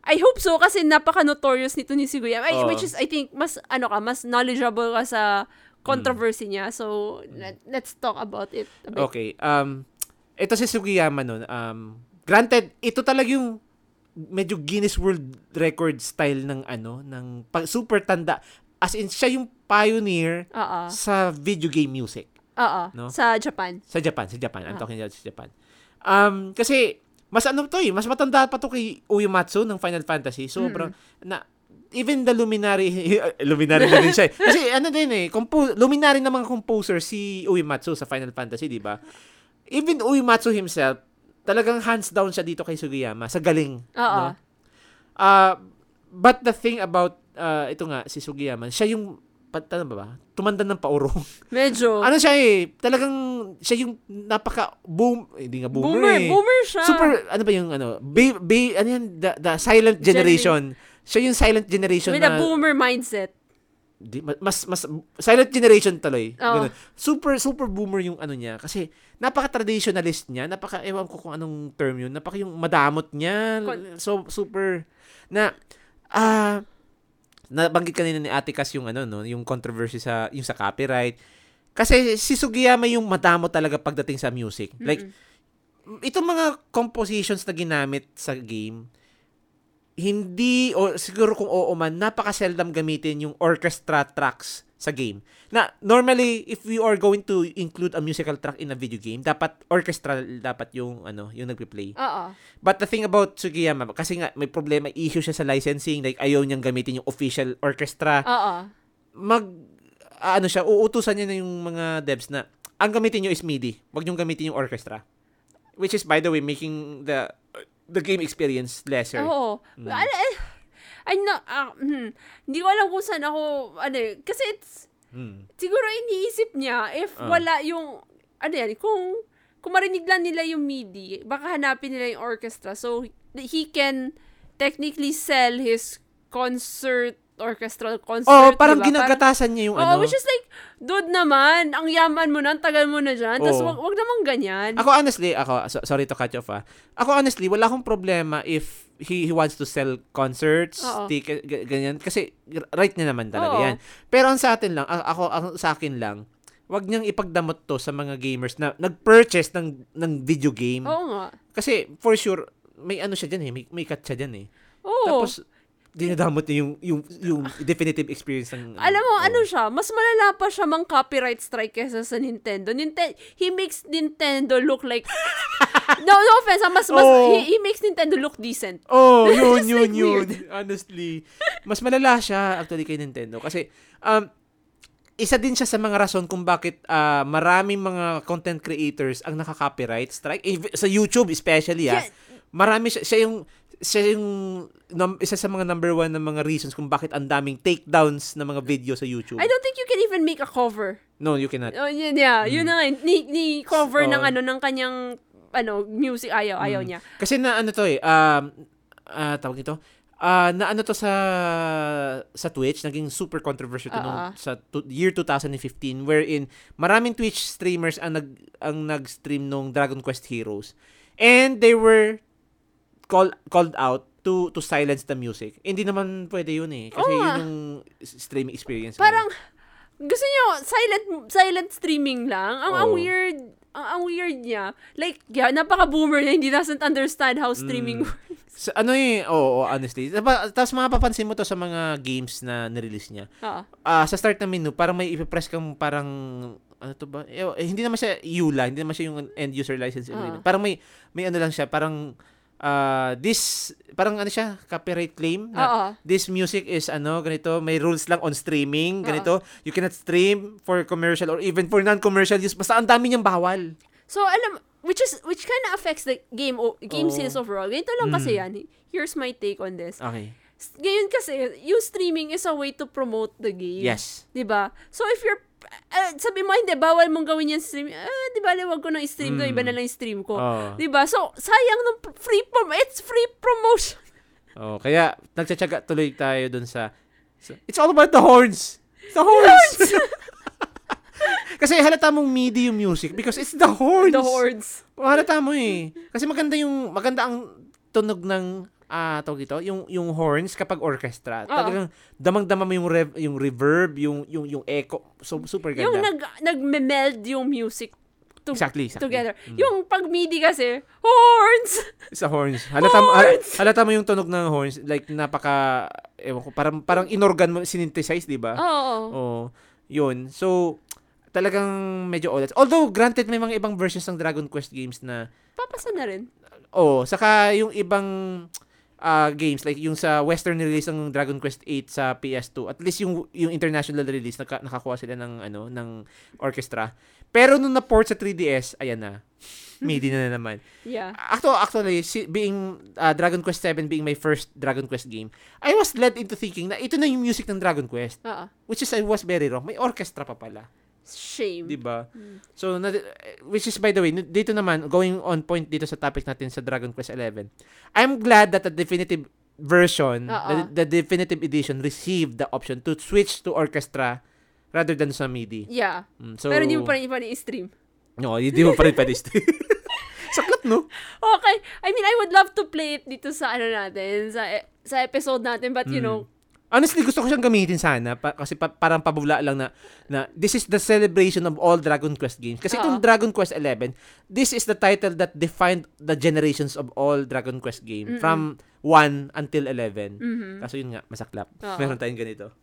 I hope so kasi napaka-notorious nito ni Sugiyama. Which is, I think, mas knowledgeable ka sa controversy niya. So, let's talk about it a bit. Okay. Ito si Sugiyama nun. Granted, ito talaga yung medyo Guinness World Record style ng ng super tanda. As in, siya yung pioneer sa video game music. No? Sa Japan. Sa Japan. I'm talking about sa Japan. Kasi, mas mas matanda pa to kay Uematsu ng Final Fantasy. So, even the Luminary na din siya. Kasi Luminary na mga composer si Uematsu sa Final Fantasy, di ba? Even Uematsu himself, talagang hands down siya dito kay Sugiyama. Sa galing. No? But the thing about, ito nga, si Sugiyama, siya yung, tumanda ng paurong. Medyo. Siya talagang siya yung boomer. Boomer siya. Super, the silent generation. Siya yung silent generation with a boomer mindset. Mas silent generation tuloy. Super boomer yung niya. Kasi, napaka-traditionalist niya. Ewan ko kung anong term yun. Yung madamot niya. So, super, nabanggit kanina ni Ate Cass yung ano, no, yung controversy sa yung sa copyright. Kasi si Sugiyama yung madamo talaga pagdating sa music. Mm-mm. Like itong mga compositions na ginamit sa game, hindi o siguro kung oo man, napakaseldom gamitin yung orchestra tracks sa game. Na normally if we are going to include a musical track in a video game, dapat orchestra dapat yung ano, yung nagpe-play. Oo. But the thing about Sugiyama, kasi nga may problema, issue siya sa licensing, like ayaw niyang gamitin yung official orchestra. Oo. Uutusan niya na yung mga devs na ang gamitin niyo is MIDI. Wag niyo gamitin yung orchestra. Which is by the way making the game experience lesser. Oo. Hindi ko alam kung saan ako, kasi siguro iniisip niya, if wala yung, kung marinig lang nila yung MIDI, baka hanapin nila yung orchestra. So, he can technically sell his orchestral concert. Oh, parang diba? Ginagatasan niya yung which is like, dude naman, ang yaman mo na, ang tagal mo na dyan, tapos wag naman ganyan. Ako, sorry to cut you off, ha. Ako, honestly, wala akong problema if he wants to sell concerts, ticket, ganyan, kasi right niya naman talaga yan. Pero ang sa atin lang, sa akin lang, wag niyang ipagdamot to sa mga gamers na nag-purchase ng video game. Oo nga. Kasi, for sure, may ano siya dyan eh, may cut siya dyan eh. Oo. Tapos, dinadamot niya yung definitive experience ng... Alam mo, mas malala pa siya mang copyright strike kesa sa Nintendo. He makes Nintendo look like... no offense, he makes Nintendo look decent. Oh, yun. Honestly. Mas malala siya actually kay Nintendo. Kasi, isa din siya sa mga rason kung bakit maraming mga content creators ang naka-copyright strike. Sa YouTube especially, marami siya. Siya yung isa sa mga number one ng mga reasons kung bakit ang daming takedowns ng mga video sa YouTube. I don't think you can even make a cover. No, you cannot. Oh, yeah. Yun na nga. Ni cover ng kanyang music. Ayaw niya. Kasi na ano to eh. Tawag nito. Na ano to sa Twitch. Naging super controversial sa year 2015 wherein maraming Twitch streamers ang nag-stream nung Dragon Quest Heroes. And they were called out to silence the music. Hindi naman pwede yun eh. Kasi yun yung streaming experience. Parang, gusto nyo, silent streaming lang. Ang weird niya. Like, napaka-boomer na hindi doesn't understand how streaming works. So, honestly. Tapos mapapansin mo to sa mga games na nirelease niya. Sa start ng menu, parang may ipipress kang parang... Ano to ba? Hindi naman siya EULA. Hindi naman siya yung end-user license agreement. Parang may ano lang siya. Parang... this parang copyright claim na this music is ganito, may rules lang on streaming ganito, you cannot stream for commercial or even for non-commercial use, basta ang dami niyang bawal. So which kind of affects the game sales overall. Ganito lang kasi yan. Here's my take on this. Okay. Ngayon kasi yung streaming is a way to promote the game. Yes. 'Di ba? So if you're sabi mo, hindi, bawal mong gawin yung stream. Di ba, wag ko nang i-stream doon. Iba na lang stream ko. Di ba? So, sayang nung it's free promotion. Kaya, nagtsatsaga tuloy tayo doon sa... It's all about the horns! The horns! Kasi halata mong MIDI yung music because it's the horns! The horns. Halata mo eh. Kasi maganda ang tunog ng... tawag ito, yung horns kapag orchestra. Talagang damang-dama mo yung reverb, yung echo. So, super ganda. Yung nag-meld yung music exactly. Together. Yung pag MIDI kasi, horns! Sa horns. Halata mo yung tunog ng horns. Like, napaka, ewan ko, parang inorgan mo, synthesize, di ba? Oo. Yun. So, talagang medyo all that. Although, granted, may mga ibang versions ng Dragon Quest games na... Papasa na rin. Saka yung ibang... games like yung sa western release ng Dragon Quest XI sa PS2, at least yung international release nakakuha sila ng ng orchestra. Pero nung na-port sa 3DS, ayan na. MIDI na naman. Yeah. Actually, being Dragon Quest VII being my first Dragon Quest game, I was led into thinking na ito na yung music ng Dragon Quest. Which is I was very wrong. May orchestra pa pala. Shame. Diba? So, which is, by the way, dito naman, going on point dito sa topic natin sa Dragon Quest XI, I'm glad that the definitive version, the definitive edition, received the option to switch to orchestra rather than sa MIDI. Yeah. So, pero hindi mo pa rin i-stream. No, hindi mo pa rin i-stream. Saklat, no? Okay. I mean, I would love to play it dito sa, sa episode natin, but, you know, Honestly, gusto ko siyang gamitin sana kasi parang pabula lang na this is the celebration of all Dragon Quest games. Kasi itong Dragon Quest XI, this is the title that defined the generations of all Dragon Quest games from 1 until 11. Mm-hmm. Kaso yun nga, masaklap. Uh-oh. Meron tayong ganito.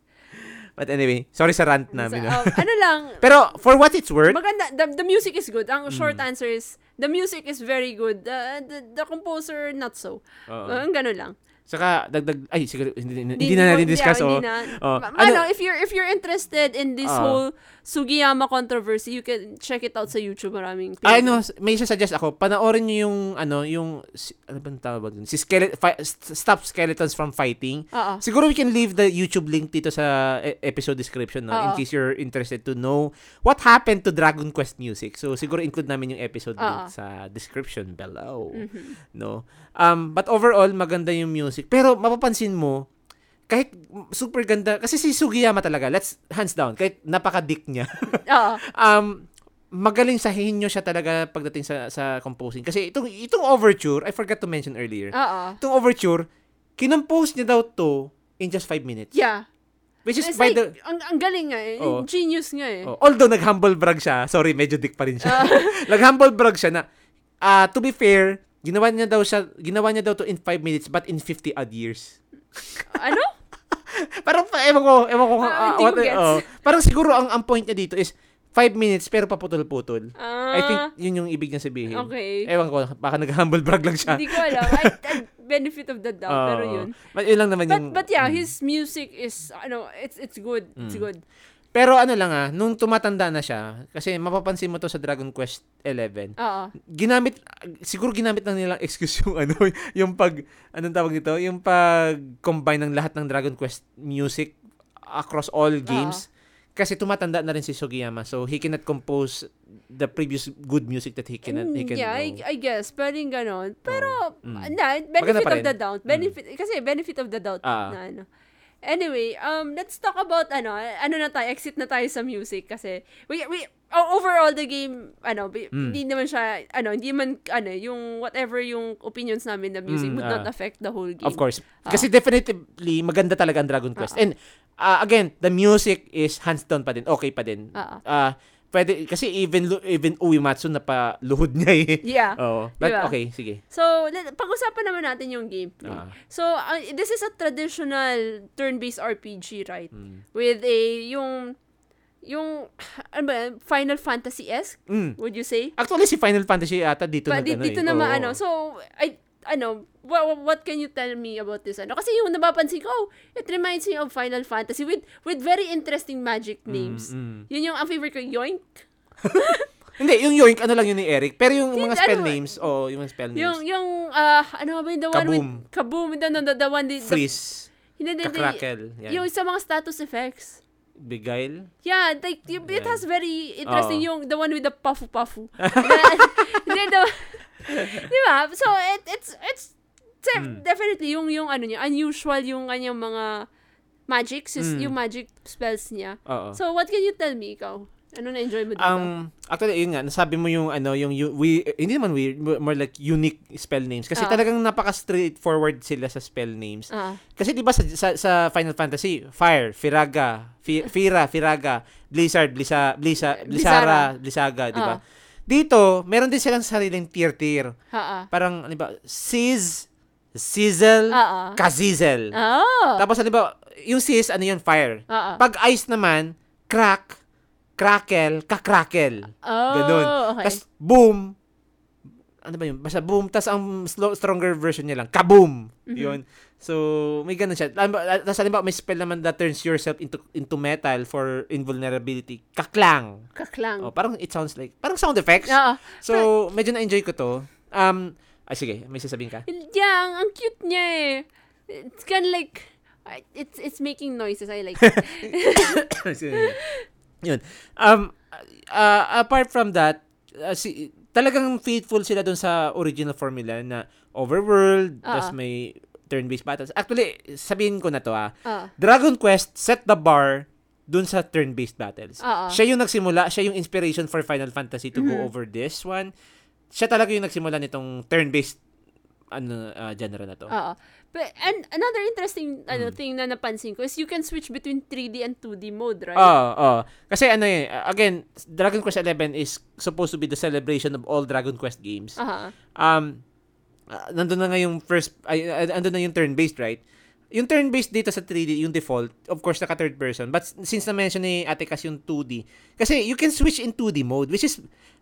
But anyway, sorry sa rant namin. Ano lang. Pero for what it's worth, maganda, the music is good. Ang short answer is, the music is very good. The composer, not so. Ang ganun lang. Saka dagdag siguro hindi na natin discuss if you're interested in this whole Sugiyama controversy, you can check it out sa YouTube, maraming people. I know, may suggest ako, panoorin niyo yung Stop Skeletons from Fighting. Siguro we can leave the YouTube link dito sa episode description in case you're interested to know what happened to Dragon Quest music. So siguro include namin yung episode link sa description below. Mm-hmm. No. But overall maganda yung music. Pero mapapansin mo, kahit super ganda, kasi si Sugiyama talaga, hands down, kahit napaka-dick niya. Magaling sa henyo siya talaga pagdating sa composing. Kasi itong overture, I forgot to mention earlier. Itong overture, kinompose niya daw to in just 5 minutes. Yeah. Which is by the... Ang galing nga eh. Genius nga eh. Although nag-humble brag siya, sorry, medyo dick pa rin siya. Nag-humble brag siya na, to be fair, Ginawa niya daw to in 5 minutes but in 50 odd years. Ano? Parang ewan ko parang siguro ang point niya dito is 5 minutes pero paputol-putol. I think yun yung ibig niya sabihin. Okay. Ewan ko, baka nag-humble brag lang siya. Hindi ko alam. Benefit of the doubt pero yun. But yun lang naman yung But yeah, his music is it's good. It's good. Pero nung tumatanda na siya, kasi mapapansin mo to sa Dragon Quest XI, ginamit lang nilang excuse yung yung pag, anong tawag nito? Yung pag-combine ng lahat ng Dragon Quest music across all games. Kasi tumatanda na rin si Sugiyama, so he cannot compose the previous good music that he can yeah, I guess. Pwedeng ganon. Pero, benefit of the doubt. Anyway, let's talk about na tayo, exit na tayo sa music kasi we overall the game hindi naman siya yung whatever yung opinions namin the music would not affect the whole game. Of course. Kasi definitely maganda talaga ang Dragon Quest. And again, the music is hands down pa din. Okay pa din. Pwede, kasi even Uematsu napaluhod niya eh. Yeah. Oh, but diba? Okay, sige. So, pag-usapan naman natin yung gameplay. So, this is a traditional turn-based RPG, right? With yung Final Fantasy-esque, would you say? Actually, si Final Fantasy ata dito na. So, what can you tell me about this? Kasi yung napapansin ko, it reminds me of Final Fantasy with very interesting magic names. Yun yung ang favorite ko, Yoink. Hindi, yung Yoink, lang yun ni Eric. Pero yung mga spell names, Kaboom. Kaboom, the one with Freeze. Kakrackle. Yung sa mga status effects. Beguile? Yeah, it has very interesting yung the one with the pafu-pafu. Diba? So it's definitely yung niya, unusual yung kanyang mga magics, yung magic spells niya. So what can you tell me ikaw? Ano na enjoy mo dito? Actually yun nga, nasabi mo yung hindi naman weird, more like unique spell names kasi talagang napaka straightforward sila sa spell names. Kasi diba sa Final Fantasy, Fire, Firaga, Blizzard, Blizzaga, diba? Dito, meron din silang sariling tier. Parang, Sizzle, Kazizzle. Tapos, yung Sizz, Fire. Pag Ice naman, Crack, Crackle, Kakrackle. Ganun. Okay. Tapos, Boom. Basta Boom. Tapos, ang stronger version niya lang, Kaboom. Yun. So, may ganun siya. Tapos, may spell naman that turns yourself into metal for invulnerability. Kaklang. Parang it sounds like, parang sound effects. So, medyo na-enjoy ko to. Sige, may sasabihin ka? Yeah, ang cute niya eh. It's kind of like, it's making noises. I like it. Yun. Apart from that, talagang faithful sila dun sa original formula na overworld, tapos may turn-based battles. Actually, sabihin ko na to Dragon Quest set the bar dun sa turn-based battles. Siya yung nagsimula, siya yung inspiration for Final Fantasy to go over this one. Siya talaga yung nagsimula nitong turn-based genre na to. Oo. But and another interesting thing na napansin ko is you can switch between 3D and 2D mode, right? Kasi ano eh, again, Dragon Quest XI is supposed to be the celebration of all Dragon Quest games. Nandun na nga yung first, andun na yung turn-based, right? Yung turn-based dito sa 3D, yung default, of course, naka third person. But since na-mention ni Ate Cass yung 2D, kasi you can switch in 2D mode, which is,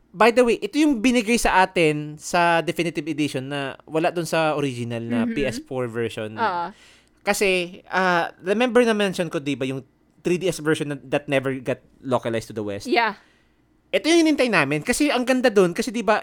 by the way, ito yung binigay sa atin sa Definitive Edition na wala dun sa original na PS4 version. Kasi, remember na-mention ko, diba, yung 3DS version that never got localized to the West? Yeah. Ito yung hinintay namin. Kasi ang ganda dun, kasi diba,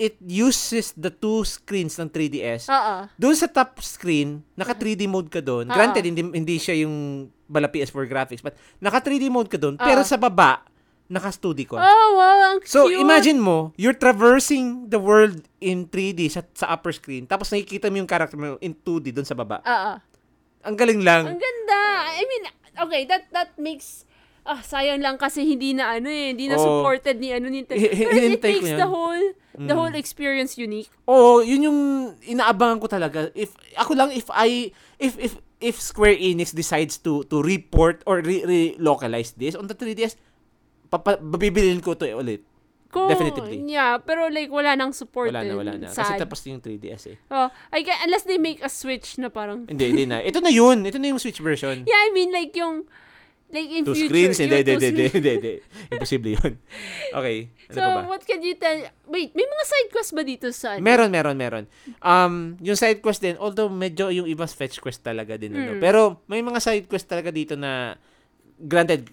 it uses the two screens ng 3DS. Doon sa top screen, naka 3D mode ka doon. Granted, hindi siya yung bala PS4 graphics, but naka 3D mode ka doon. Pero sa baba, naka-2D ko. Oh, wow, ang cute. So, imagine mo, you're traversing the world in 3D sa upper screen, tapos nakikita mo yung character mo in 2D doon sa baba. Ang galing lang. Ang ganda. I mean, okay, that makes... sayang lang kasi hindi na supported ni Nintendo. Pero it makes the whole experience unique. Yun yung inaabangan ko talaga. If Square Enix decides to report or relocalize this on the 3DS, babibilin ko to ulit. Definitely. Yeah, pero like wala nang support. Kasi tapos yung 3DS eh. Unless they make a Switch na parang hindi na. Ito na yun. Ito na yung Switch version. Yeah, I mean like yung two future, screens? Hindi. Imposible yun. Okay. So, what can you tell? Wait, may mga side quest ba dito sa ano? Meron. Yung side quest din, although medyo yung iba fetch quest talaga din. Pero, may mga side quest talaga dito na, granted,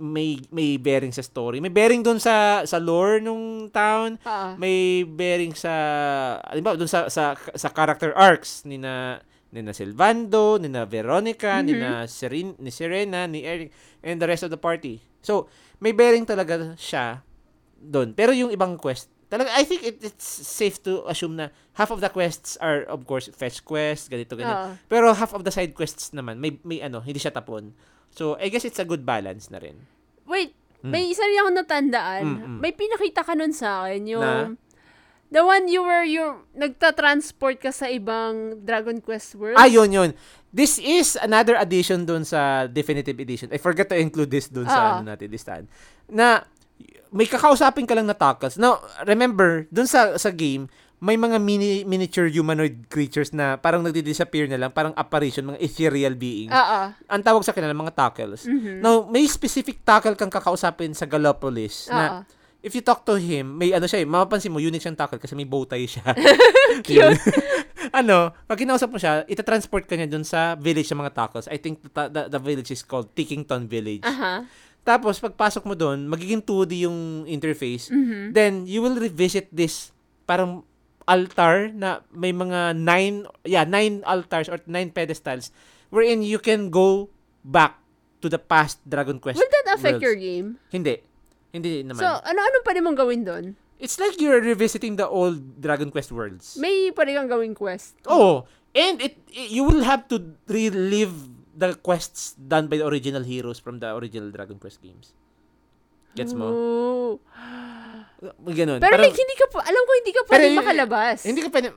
may bearing sa story. May bearing doon sa lore nung town. May bearing sa, alimbawa, doon sa character arcs nina Silvando, nina Veronica, ni Serena, ni Eric, and the rest of the party. So, may bearing talaga siya doon. Pero yung ibang quest, talaga, I think it's safe to assume na half of the quests are, of course, fetch quests, ganito. Pero half of the side quests naman, may hindi siya tapon. So, I guess it's a good balance na rin. Wait, may isa rin akong natandaan. May pinakita ka nun sa akin, yung... The one you nagta-transport ka sa ibang Dragon Quest world? Yun. This is another addition dun sa Definitive Edition. I forgot to include this dun sa natin this time. Na may kakausapin ka lang na tackles. Now, remember, dun sa game, may mga miniature humanoid creatures na parang nagdi-disappear na lang, parang apparition, mga ethereal beings. Ang tawag sa kanila, mga tackles. Now, may specific tackle kang kakausapin sa Galopolis na if you talk to him, may ano siya eh, mapapansin mo, unique siyang tackle kasi may bowtie siya. Cute. Pag kinausap mo siya, itatransport ka niya dun sa village ng mga tackles. I think the village is called Tickington Village. Tapos, pagpasok mo dun, magiging 2D yung interface. Then, you will revisit this parang altar na may mga 9 altars or 9 pedestals wherein you can go back to the past Dragon Quest worlds. Will that affect your game? Hindi naman. So, ano pa rin mong gawin doon? It's like you're revisiting the old Dragon Quest worlds. May pa rin kang gawing quest. And you will have to relive the quests done by the original heroes from the original Dragon Quest games. Gets mo? Ganun. Pero parang, like, hindi ka pa rin makalabas. Hindi ka pa rin,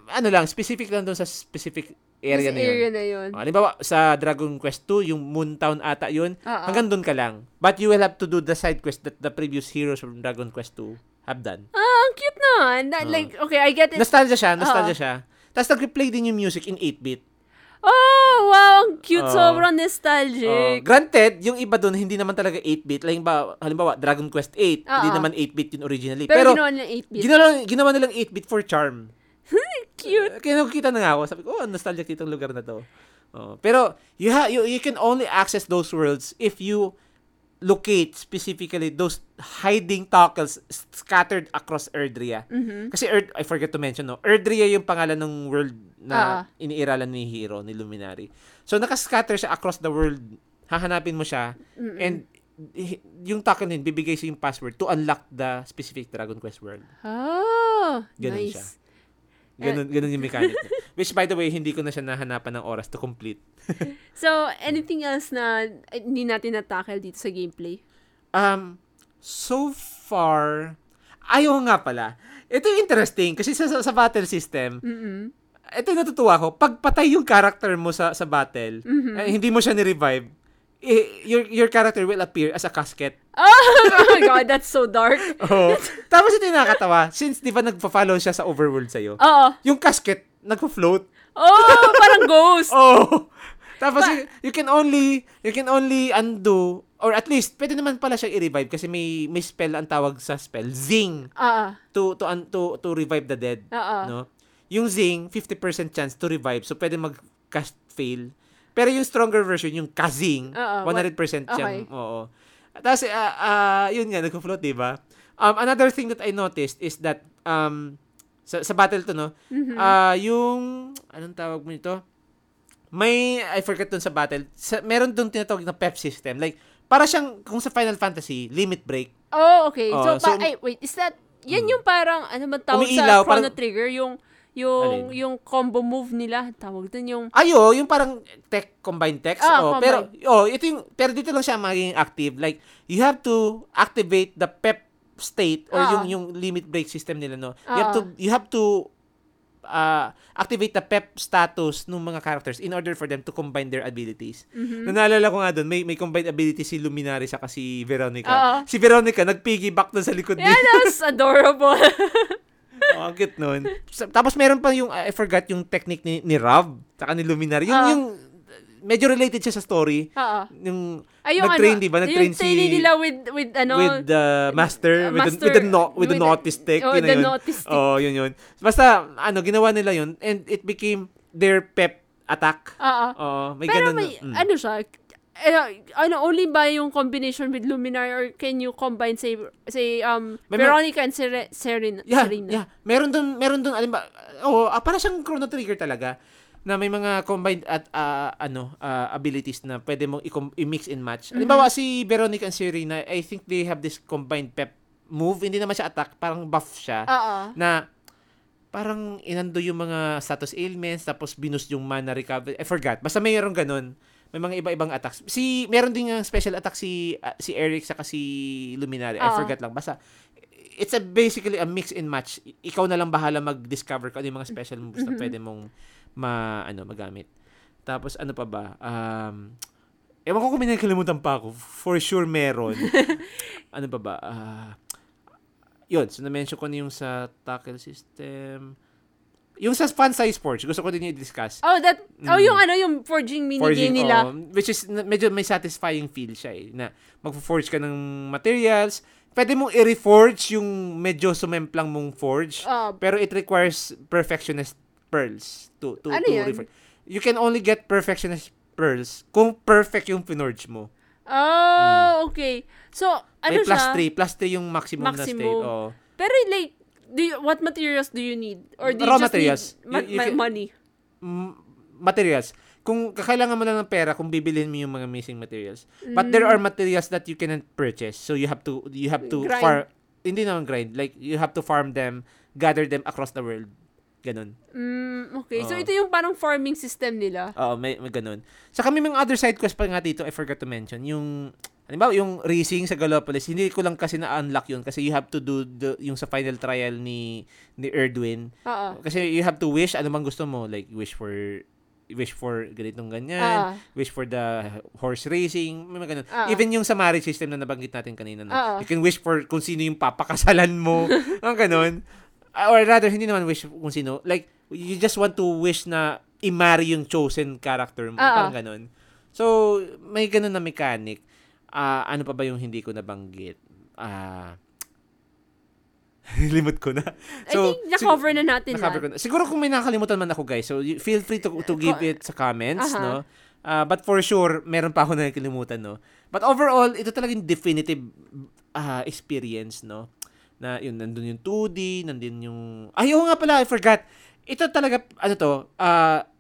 specific lang doon sa specific area na yun. Halimbawa, sa Dragon Quest II, yung Moon Town ata yun, hanggang doon ka lang. But you will have to do the side quest that the previous heroes from Dragon Quest II have done. Ang cute naman. Like, okay, I get it. Nostalgia siya. Tapos nag-replay din yung music in 8-bit. Wow, ang cute. Sobrang nostalgic. Granted, yung iba doon, hindi naman talaga 8-bit. Halimbawa, Dragon Quest 8, hindi naman 8-bit yun originally. Pero ginawa nilang 8-bit. Ginawa nilang 8-bit for charm. Cute. Kaya nakikita na nga ako, sabi ko, nostalgic itong lugar na to. Pero, you can only access those worlds if you locate specifically those hiding tackles scattered across Erdria. Kasi, I forgot to mention, Erdria yung pangalan ng world na iniiralan ni Hero, ni Luminary. So, nakascatter siya across the world. Hahanapin mo siya. And, yung tackle din, bibigay siya yung password to unlock the specific Dragon Quest world. Ganun nice. Siya. Ganun yung mechanic niya. Which, by the way, hindi ko na siya nahanapan ng oras to complete. So, anything else na hindi natin na-tackle dito sa gameplay? So far, ayaw nga pala. Ito interesting kasi sa battle system, ito natutuwa ko, pag patay yung character mo sa battle, hindi mo siya ni-revive, your character will appear as a casket. Oh my God, that's so dark. Oh. Tapos ito yung nakakatawa, since di ba nagpa-follow siya sa overworld sa'yo, yung casket nagpa-float. Oh, parang ghost. Oh. Tapos you can only undo, or at least pwede naman pala siya i-revive kasi may spell ang tawag sa spell, zing. To revive the dead, no? Yung zing, 50% chance to revive. So pwede mag-cast fail. Pero yung stronger version, yung kazing, 100% chance. Okay. Oo. Tapos yun nga, nag-float, di ba? Another thing that I noticed is that sa battle to, no? Yung anong tawag mo nito? May, I forget dun sa battle, meron dun tinatawag na pep system. Like, para siyang, kung sa Final Fantasy, limit break. Oh, okay. Is that, yan yung parang, ano man tawag sa Chrono Trigger, yung combo move nila, tawag dun yung... Ayo, yung parang tech, combined text. Pero dito lang siya magiging active. Like, you have to activate the pep state, or yung limit break system nila, no? You have to activate the pep status ng mga characters in order for them to combine their abilities. Naalala ko nga doon, may combined ability si Luminary saka si Veronica. Si Veronica, nag-piggyback doon sa likod niya. Yeah, that was adorable. Oh, cute nun. Tapos meron pa yung, I forgot yung technique ni Rob saka ni Luminary. Yung medyo related siya sa story. Yung nag-train, di ba? Nag-train si... Yung training nila with the naughty stick. Oh, yun. Basta, ginawa nila yun. And it became their pep attack. May pero ganun. Ano siya? Only by yung combination with Luminary, or can you combine, say Veronica and Serena? Yeah. Meron dun, alam ba? Para siyang Chrono Trigger talaga, na may mga combined at abilities na pwede mong i-mix and match. Halimbawa, si Veronica and Serena, I think they have this combined pep move. Hindi naman siya attack, parang buff siya. Na parang inando yung mga status ailments, tapos binus yung mana recovery. I forgot. Basta mayroon ganun. May mga iba-ibang attacks. Meron din yung special attack si Eric saka si Luminary. I forgot lang. Basta, it's basically a mix and match. Ikaw na lang bahala mag-discover kung ano yung mga special moves na pwede mong magamit. Tapos ano pa ba? Ewan ko kung may nakalimutan pa ako. For sure meron. Ano pa ba? Yun. So na-mention ko na yung sa tackle system. Yung sa fan size forge, gusto ko din i-discuss. Yung forging minigame nila. Which is medyo may satisfying feel siya na mag-forge ka ng materials. Pwede mong i-reforge yung medyo sumemplang mong forge. Pero it requires perfectionist pearls to refer. You can only get perfectionist pearls kung perfect yung pinorge mo. Okay. So, may plus 3 yung maximum. Na state. Pero like, what materials do you need? Or do you raw just materials. Need money? Materials. Kung kakailangan mo lang ng pera kung bibilhin mo yung mga missing materials. But there are materials that you cannot purchase. So you have to farm. Hindi naman grind. Like, you have to farm them, gather them across the world. Ganun. Okay. So, ito yung parang farming system nila. Oo, may ganun. Saka may mga other side quest pa nga dito, I forgot to mention. Yung, halimbawa, yung racing sa Galopolis, hindi ko lang kasi na-unlock yun kasi you have to do yung sa final trial ni Erdwin. Kasi you have to wish anumang gusto mo. Like, wish for ganitong ganyan, wish for the horse racing, may mga ganun. Even yung sa marriage system na nabanggit natin kanina. You can wish for kung sino yung papakasalan mo. Ang ganun. Or rather, hindi naman wish kung sino. Like, you just want to wish na i-marry yung chosen character mo. Parang ganun. So, may ganun na mechanic. Ano pa ba yung hindi ko nabanggit? Limot ko na. So, I think na-cover na natin. Siguro kung may nakalimutan man ako, guys. So, feel free to give it sa comments, no? But for sure, meron pa ako nakalimutan, no? But overall, ito talagang definitive experience, no? Na yun, nandun yung 2D, nandun yung... Ayaw nga pala, I forgot. Ito talaga,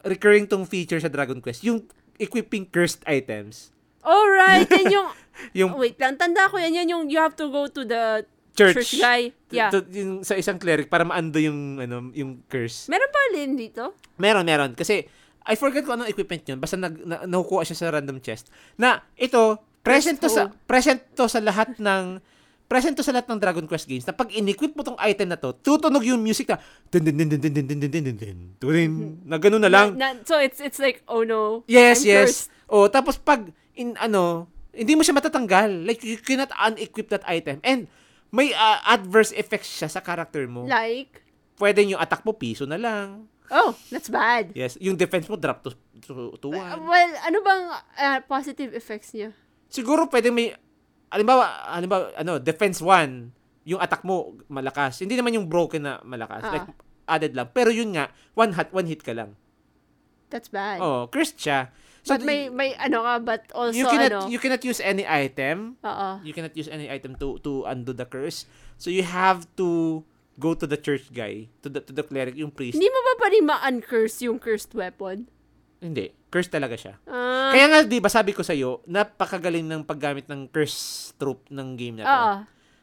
recurring tong feature sa Dragon Quest, yung equipping cursed items. Alright, yan yung... Wait lang, tanda ko yan yung you have to go to the church guy. Yeah. Yung sa isang cleric para maando yung curse. Meron pa rin dito? Meron. Kasi, I forgot kung anong equipment yun, basta nakukuha siya sa random chest. Na, ito, present to sa lahat ng present to sa lahat ng Dragon Quest games na pag in-equip mo tong item na to, tutunog yung music na na ganun na lang. So it's like, oh no, yes, I'm yes. Cursed. Oh, tapos pag in ano, hindi mo siya matatanggal. Like you cannot unequip that item. And may adverse effects siya sa character mo. Like? Pwede yung attack mo, piso na lang. Oh, that's bad. Yes, yung defense mo drop to one. Well, ano bang positive effects niya? Siguro pwede may, halimbawa, ano, defense 1, yung attack mo, malakas. Hindi naman yung broken na malakas. Uh-huh. Like, added lang. Pero yun nga, one hit ka lang. That's bad. Oh, cursed siya. So, but may ano ka, but also you cannot use any item. Uh-oh. You cannot use any item to undo the curse. So you have to go to the church guy, to the cleric, yung priest. Hindi mo ba rin ma-uncurse yung cursed weapon? Hindi. Cursed talaga siya. Kaya nga, di ba, sabi ko sa'yo, napakagaling ng paggamit ng curse trope ng game na to. Uh-oh.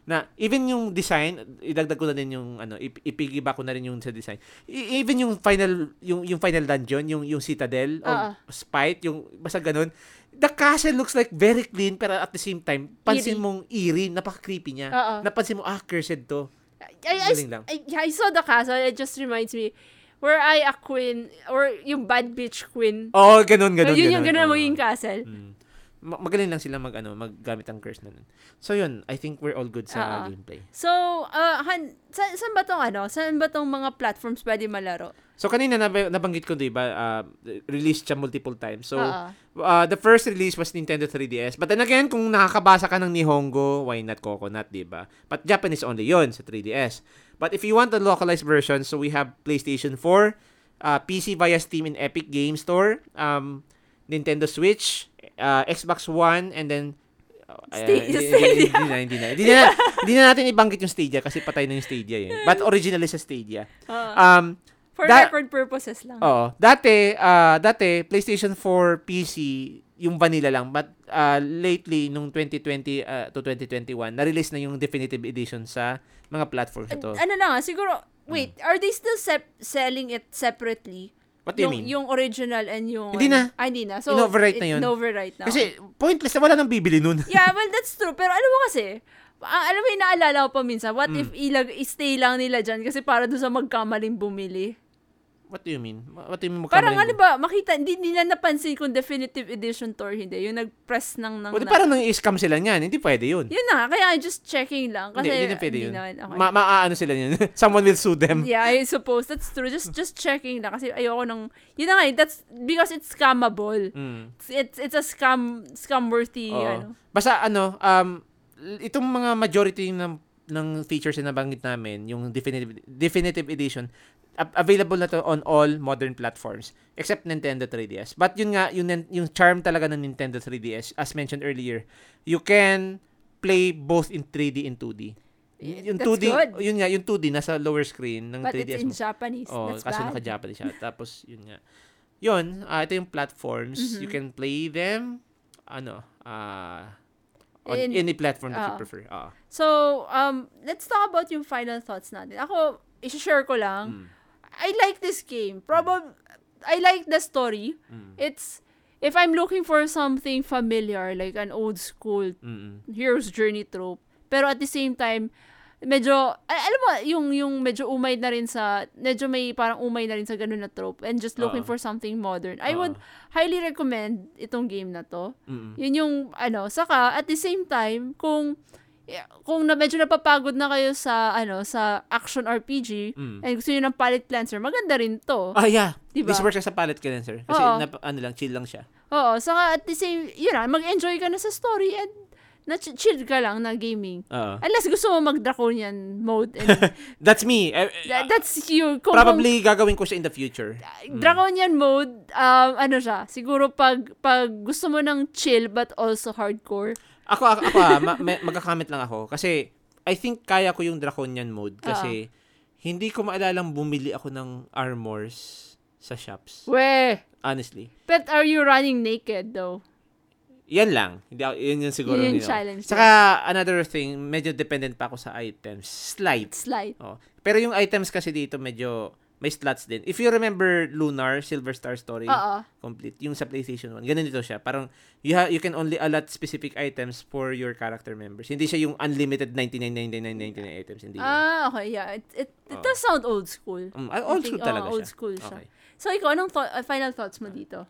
Na even yung design, idagdag ko na din yung ano, ipigibak ko na rin yung sa design. Even yung final, yung final dungeon, yung citadel, o spite, yung basta ganun. The castle looks like very clean, pero at the same time, pansin mong eerie, napaka-creepy niya. Uh-oh. Napansin mo, cursed to. I saw the castle, it just reminds me, were I a queen, or yung bad bitch queen. Oh, ganun. Yun yung ganun mo yung castle. Mm. Magaling lang sila maggamit ng curse na nun. So yun, I think we're all good sa gameplay. So, saan ba tong mga platforms pwede malaro? So kanina nabanggit ko, diba, released siya multiple times. So, the first release was Nintendo 3DS. But then again, kung nakakabasa ka ng Nihongo, why not Coconut, diba? But Japanese only yon sa 3DS. But if you want the localized version, so we have PlayStation 4, PC via Steam and Epic Game Store, Nintendo Switch, Xbox One, and then Stadia. Hindi na natin ibanggit yung Stadia kasi patay na yung Stadia yun. But originally sa Stadia. For record purposes lang. Oo. Dati, PlayStation 4, PC, yung vanilla lang. But lately, nung 2020 to 2021, na-release na yung Definitive Edition sa mga platforms ito. Are they still selling it separately? What do you mean? Yung original and yung... Hindi na. So, in-overwrite na yun. In-overwrite na. Kasi pointless na, wala nang bibili nun. Yeah, well, that's true. Pero alam mo kasi, alam mo yung naalala ko pa minsan, what if i-stay lang nila dyan kasi para doon sa magkamaling bumili? What do you mean? What do you mean magkamaling? Parang ano ba, makita, hindi na napansin kung Definitive Edition Tour, hindi. Yung nag-press ng... Pwede parang nang-scam sila niyan. Hindi pwede yun. Yun na, kaya just checking lang. Kasi, hindi na pwede yun. Okay. Maaano sila niyan. Someone will sue them. Yeah, I suppose. That's true. Just checking lang. Kasi ayoko nang... Yun na nga, that's because it's scammable. Mm. It's a scam-worthy, ano. Basta ano, itong mga majority ng features na nabanggit namin, yung definitive edition, available na to on all modern platforms except Nintendo 3DS. But yun nga, yung charm talaga ng Nintendo 3DS, as mentioned earlier, you can play both in 3D and 2D. Yung that's 2D, good. Yun nga, yung 2D nasa lower screen ng But 3DS. But it's in mo. Japanese. Oh, that's kasi bad. Naka-Japanese siya. Tapos yun nga. Yun, ito yung platforms. Mm-hmm. You can play them on any platform that you prefer. So, let's talk about yung final thoughts natin. Ako, i-share ko lang. Mm. I like this game. I like the story. Mm. It's, if I'm looking for something familiar, like an old school hero's journey trope, pero at the same time, medyo, alam mo, yung medyo umay na rin sa, medyo may parang umay na rin sa ganun na trope, and just looking for something modern. I would highly recommend itong game na to. Mm-mm. Yun yung, saka, at the same time, kung na medyo napapagod na kayo sa, sa action RPG, and gusto niyo ng palette cleanser, maganda rin to. Ah, yeah. Diba? This works as a palette cleanser. Kasi, chill lang siya. Oo, saka, at the same, yun na, mag-enjoy ka na sa story, and, na-chill ka lang na gaming. Uh-oh. Unless gusto mo mag-draconian mode. And that's me. That's you. Probably gagawin ko siya in the future. Draconian mode, siya, siguro pag gusto mo ng chill but also hardcore. Ako magka-comment lang ako. Kasi, I think kaya ko yung draconian mode. Kasi, hindi ko maalalang bumili ako ng armors sa shops. Weh! Honestly. But are you running naked though? Yan lang. Yun siguro. Yun challenge. Saka, another thing, medyo dependent pa ako sa items. Slight. Oh. Pero yung items kasi dito, medyo May slots din. If you remember Lunar, Silver Star Story, complete. Yung sa PlayStation 1. Ganun ito siya. Parang you can only allot specific items for your character members. Hindi siya yung unlimited 99 items. Hindi okay. Yeah. It does sound old school. Old school talaga siya. Old school siya. Okay. So, ikaw, anong final thoughts mo dito?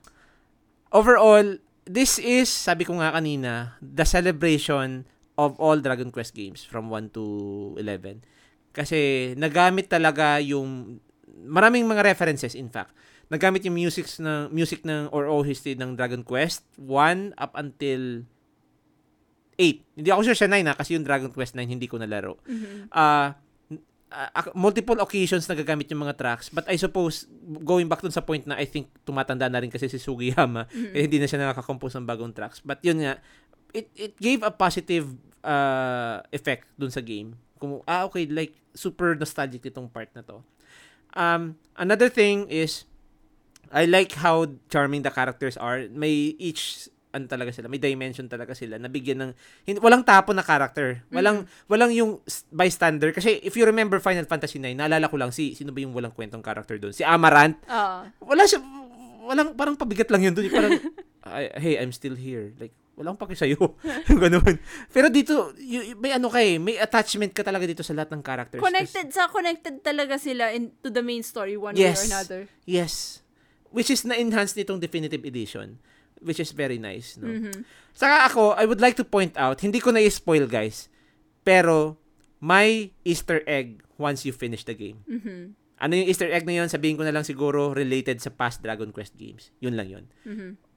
Overall, this is, sabi ko nga kanina, the celebration of all Dragon Quest games from 1 to 11. Kasi nagamit talaga yung maraming mga references, in fact. Nagamit yung music ng or OST ng Dragon Quest 1 up until 8. Hindi ako sure siya 9 kasi yung Dragon Quest 9 hindi ko nalaro. Multiple occasions nagagamit yung mga tracks, but I suppose going back dun sa point na I think tumatanda na rin kasi si Sugiyama, eh, hindi na siya nakaka-compose ng bagong tracks. But yun nga, it gave a positive effect dun sa game. Okay, like, super nostalgic itong part na to. Another thing is, I like how charming the characters are. May each, talaga sila, may dimension talaga sila, nabigyan ng, walang tapon na character. Walang yung bystander. Kasi, if you remember Final Fantasy 9, naalala ko lang, sino ba yung walang kwentong character doon? Si Amaranth? Wala siya, walang, parang pabigat lang yun doon. Parang, hey, I'm still here. Like, walang paki sa'yo. Ganun. Pero dito, may may attachment ka talaga dito sa lahat ng characters. Connected talaga sila to the main story one way or another. Yes. Which is na-enhance nitong Definitive Edition. Which is very nice. No? Saka ako, I would like to point out, hindi ko na-spoil guys, pero may Easter egg once you finish the game. Ano yung Easter egg na yun? Sabihin ko na lang siguro related sa past Dragon Quest games. Yun lang yun.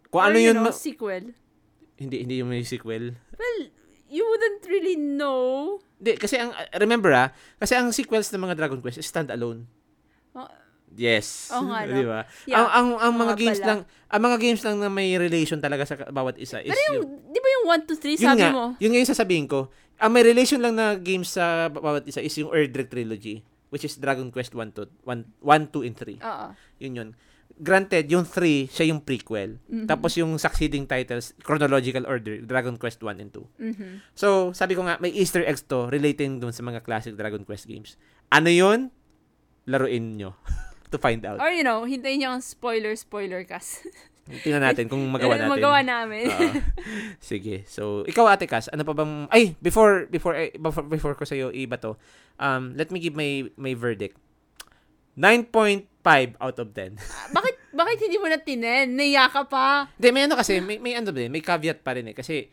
Kung or ano yun, sequel. Hindi yung may sequel. Well, you wouldn't really know. Hindi, kasi kasi ang sequels ng mga Dragon Quest is stand-alone. Yes. Oo nga, no? Diba? Yeah. Ang mga games lang, ang mga games lang na may relation talaga sa bawat isa is yung, di ba yung 1 to 3 sabi mo? Yun nga yung sasabihin ko. Ang may relation lang na games sa bawat isa is yung Erdrick Trilogy, which is Dragon Quest 1, 2, and 3. Yun yun. Granted, yung 3, siya yung prequel. Tapos yung succeeding titles, chronological order, Dragon Quest 1 and 2. So, sabi ko nga, may Easter eggs to relating dun sa mga classic Dragon Quest games. Ano yun? Laruin nyo to find out. Or, hintayin nyo ang spoiler cast. Tingnan natin kung magawa natin. Magawa namin. Sige. So, ikaw Ate Cass, ano pa bang... Ay, before ko sa'yo iba to, let me give my verdict. 9.5 out of 10. Bakit hindi mo na tinen? Naiya ka pa. Hindi, may kasi, may caveat pa rin eh. Kasi,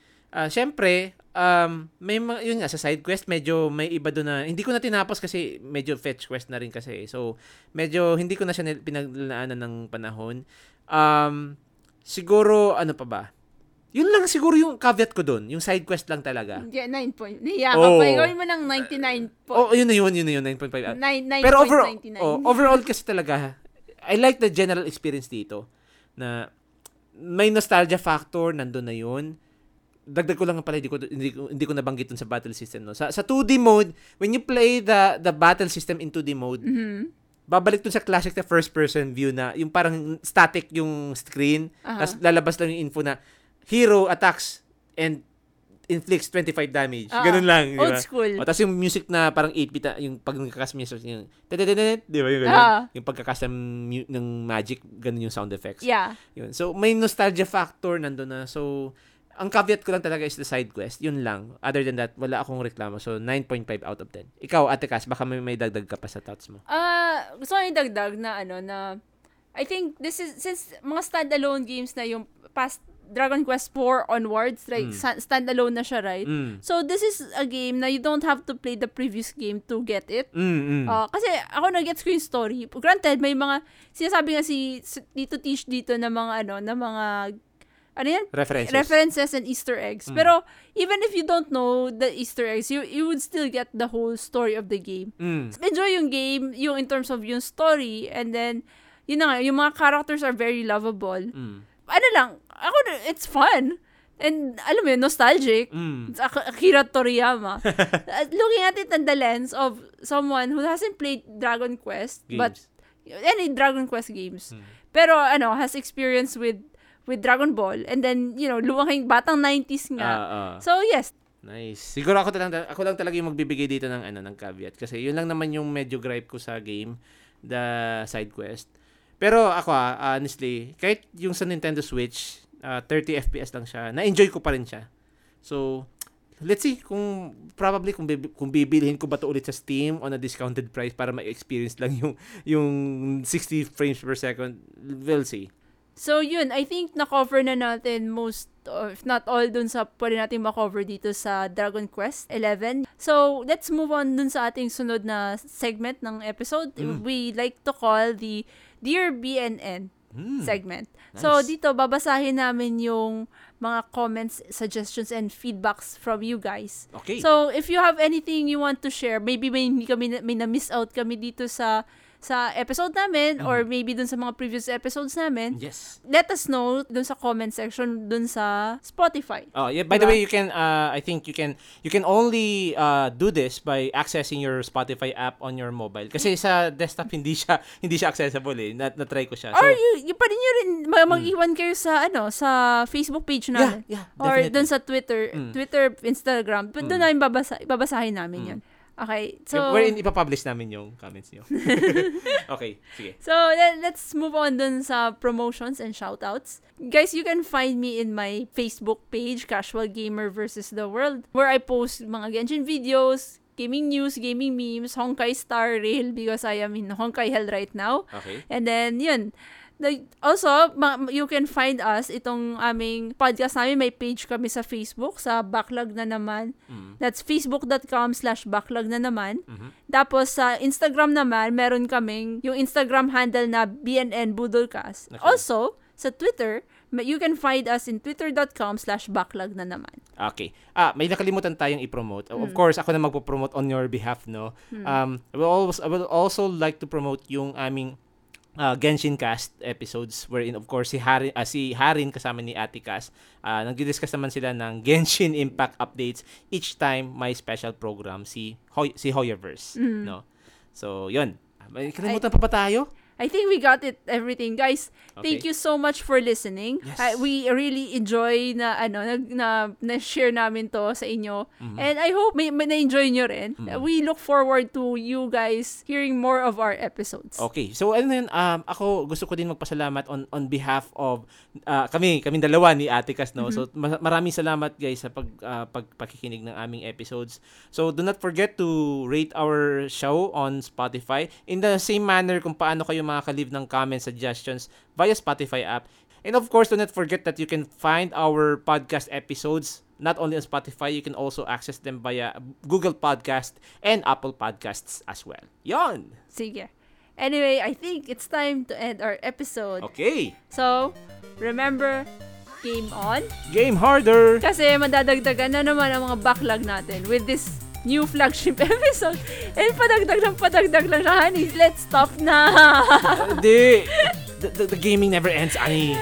syempre, yun nga, sa side quest, medyo may iba doon na, hindi ko na tinapos kasi medyo fetch quest na rin kasi. So, medyo hindi ko na siya pinaglalaanan ng panahon. Siguro, ano pa ba? Yun lang siguro yung caveat ko doon. Yung side quest lang talaga. Yeah, 9.5. Naiya ka pa. Gawin mo ng 99. Yun na yun. 9.5. 9.99. Pero overall kasi talaga, I like the general experience dito na may nostalgia factor, nandun na yun. Dagdag ko lang pala, hindi ko nabanggit dun sa battle system. No? Sa 2D mode, when you play the battle system in 2D mode, babalik dun sa classic na first person view na yung parang static yung screen, tapos lalabas lang yung info na hero attacks and inflicts 25 damage. Ganun lang. Diba? Old school. Tapos yung music na parang 8-bit, yung pag nagka-cast music, yung diba yung ganun? Yung pagka-cast ng magic, ganun yung sound effects. Yeah. Yun. So, may nostalgia factor nandun na. So, ang caveat ko lang talaga is the side quest. Yun lang. Other than that, wala akong reklamo. So, 9.5 out of 10. Ikaw, Ate Cass, baka may dagdag ka pa sa thoughts mo. Gusto ko yung dagdag na I think this is, since mga standalone games na yung past Dragon Quest IV onwards, like standalone na siya, right? So this is a game na you don't have to play the previous game to get it. Kasi ako nag-gets ko yung story. Granted, may mga sinasabi nga si Tito Tish dito na mga references and Easter eggs. Pero even if you don't know the Easter eggs, you would still get the whole story of the game. So, enjoy yung game, yung in terms of yung story, and then yung mga characters are very lovable. It's fun. And, alam mo yun, nostalgic. It's Akira Toriyama. Looking at it in the lens of someone who hasn't played Dragon Quest, games. But any Dragon Quest games. Pero, has experience with Dragon Ball. And then, lumaking batang 90s nga. So, yes. Nice. Siguro ako lang talaga yung magbibigay dito ng caveat. Kasi yun lang naman yung medyo gripe ko sa game. the side quest. Pero ako honestly, kahit yung sa Nintendo Switch, 30 FPS lang siya, na-enjoy ko pa rin siya. So, let's see kung probably kung bibilhin ko ba to ulit sa Steam on a discounted price para ma-experience lang yung 60 frames per second. We'll see. So yun, I think na-cover na natin most, if not all, dun sa pwede natin ma-cover dito sa Dragon Quest XI. So let's move on dun sa ating sunod na segment ng episode. We like to call the Dear BNN segment. Nice. So dito, babasahin namin yung mga comments, suggestions, and feedbacks from you guys. Okay. So if you have anything you want to share, maybe may na-miss out kami dito sa episode namin or maybe dun sa mga previous episodes namin, yes, let us know dun sa comment section dun sa Spotify. Oh yeah, by the way, you can I think you can only do this by accessing your Spotify app on your mobile kasi sa desktop hindi siya accessible eh. Na-try ko siya. So, or you pwede nyo rin mag-iwan kayo sa sa Facebook page namin. Yeah, or dun sa Twitter, Instagram. Dun namin babasahin namin 'yan. Okay, so... Wherein ipapublish namin yung comments niyo. Okay, sige. So, let's move on dun sa promotions and shoutouts. Guys, you can find me in my Facebook page, Casual Gamer vs. The World, where I post mga Genshin videos, gaming news, gaming memes, Honkai Star Rail, because I am in Honkai Hell right now. Okay. And then, yun. Also, you can find us itong aming podcast namin. May page kami sa Facebook, sa Backlog na naman. That's facebook.com/backlog na naman. Tapos sa Instagram naman, meron kaming yung Instagram handle na BNN Budolcast. Okay. Also, sa Twitter, you can find us in twitter.com/backlog na naman. Okay. May nakalimutan tayong i-promote. Of course, ako na magpo-promote on your behalf, no? I will also like to promote yung aming Genshin Cast episodes wherein of course si Harin kasama ni Ate Cass, nagdi-discuss naman sila ng Genshin Impact updates each time may special program si Hoyoverse, no? So yun, may kalimutan pa ba tayo? I think we got it everything, guys. Okay. Thank you so much for listening. Yes. We really enjoy na share namin to sa inyo. And I hope may na-enjoy nyo rin. We look forward to you guys hearing more of our episodes. Okay. So ako gusto ko din magpasalamat on behalf of kami dalawa ni Ate Cass, no. So maraming salamat guys sa pagpakikinig ng aming episodes. So do not forget to rate our show on Spotify in the same manner kung paano kayo makaka-leave ng comments, suggestions via Spotify app. And of course, do not forget that you can find our podcast episodes not only on Spotify, you can also access them via Google Podcast and Apple Podcasts as well. Yon! Sige. Anyway, I think it's time to end our episode. Okay. So, remember, game on. Game harder! Kasi madadagdagan na naman ang mga backlog natin with this new flagship episode. Eh, padagdag lang siya, honey. Let's stop na. The gaming never ends, honey.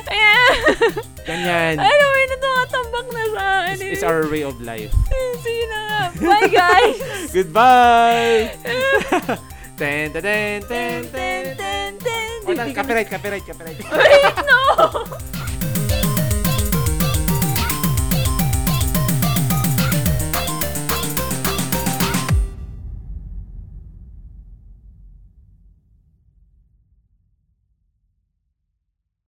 Ganyan. Anyway, natungatampang na siya, honey. It's our way of life. Sige na nga. Bye, guys. Goodbye. Ten, ten, ten, ten, ten, ten, ten. Oh, no, copyright. Wait, no.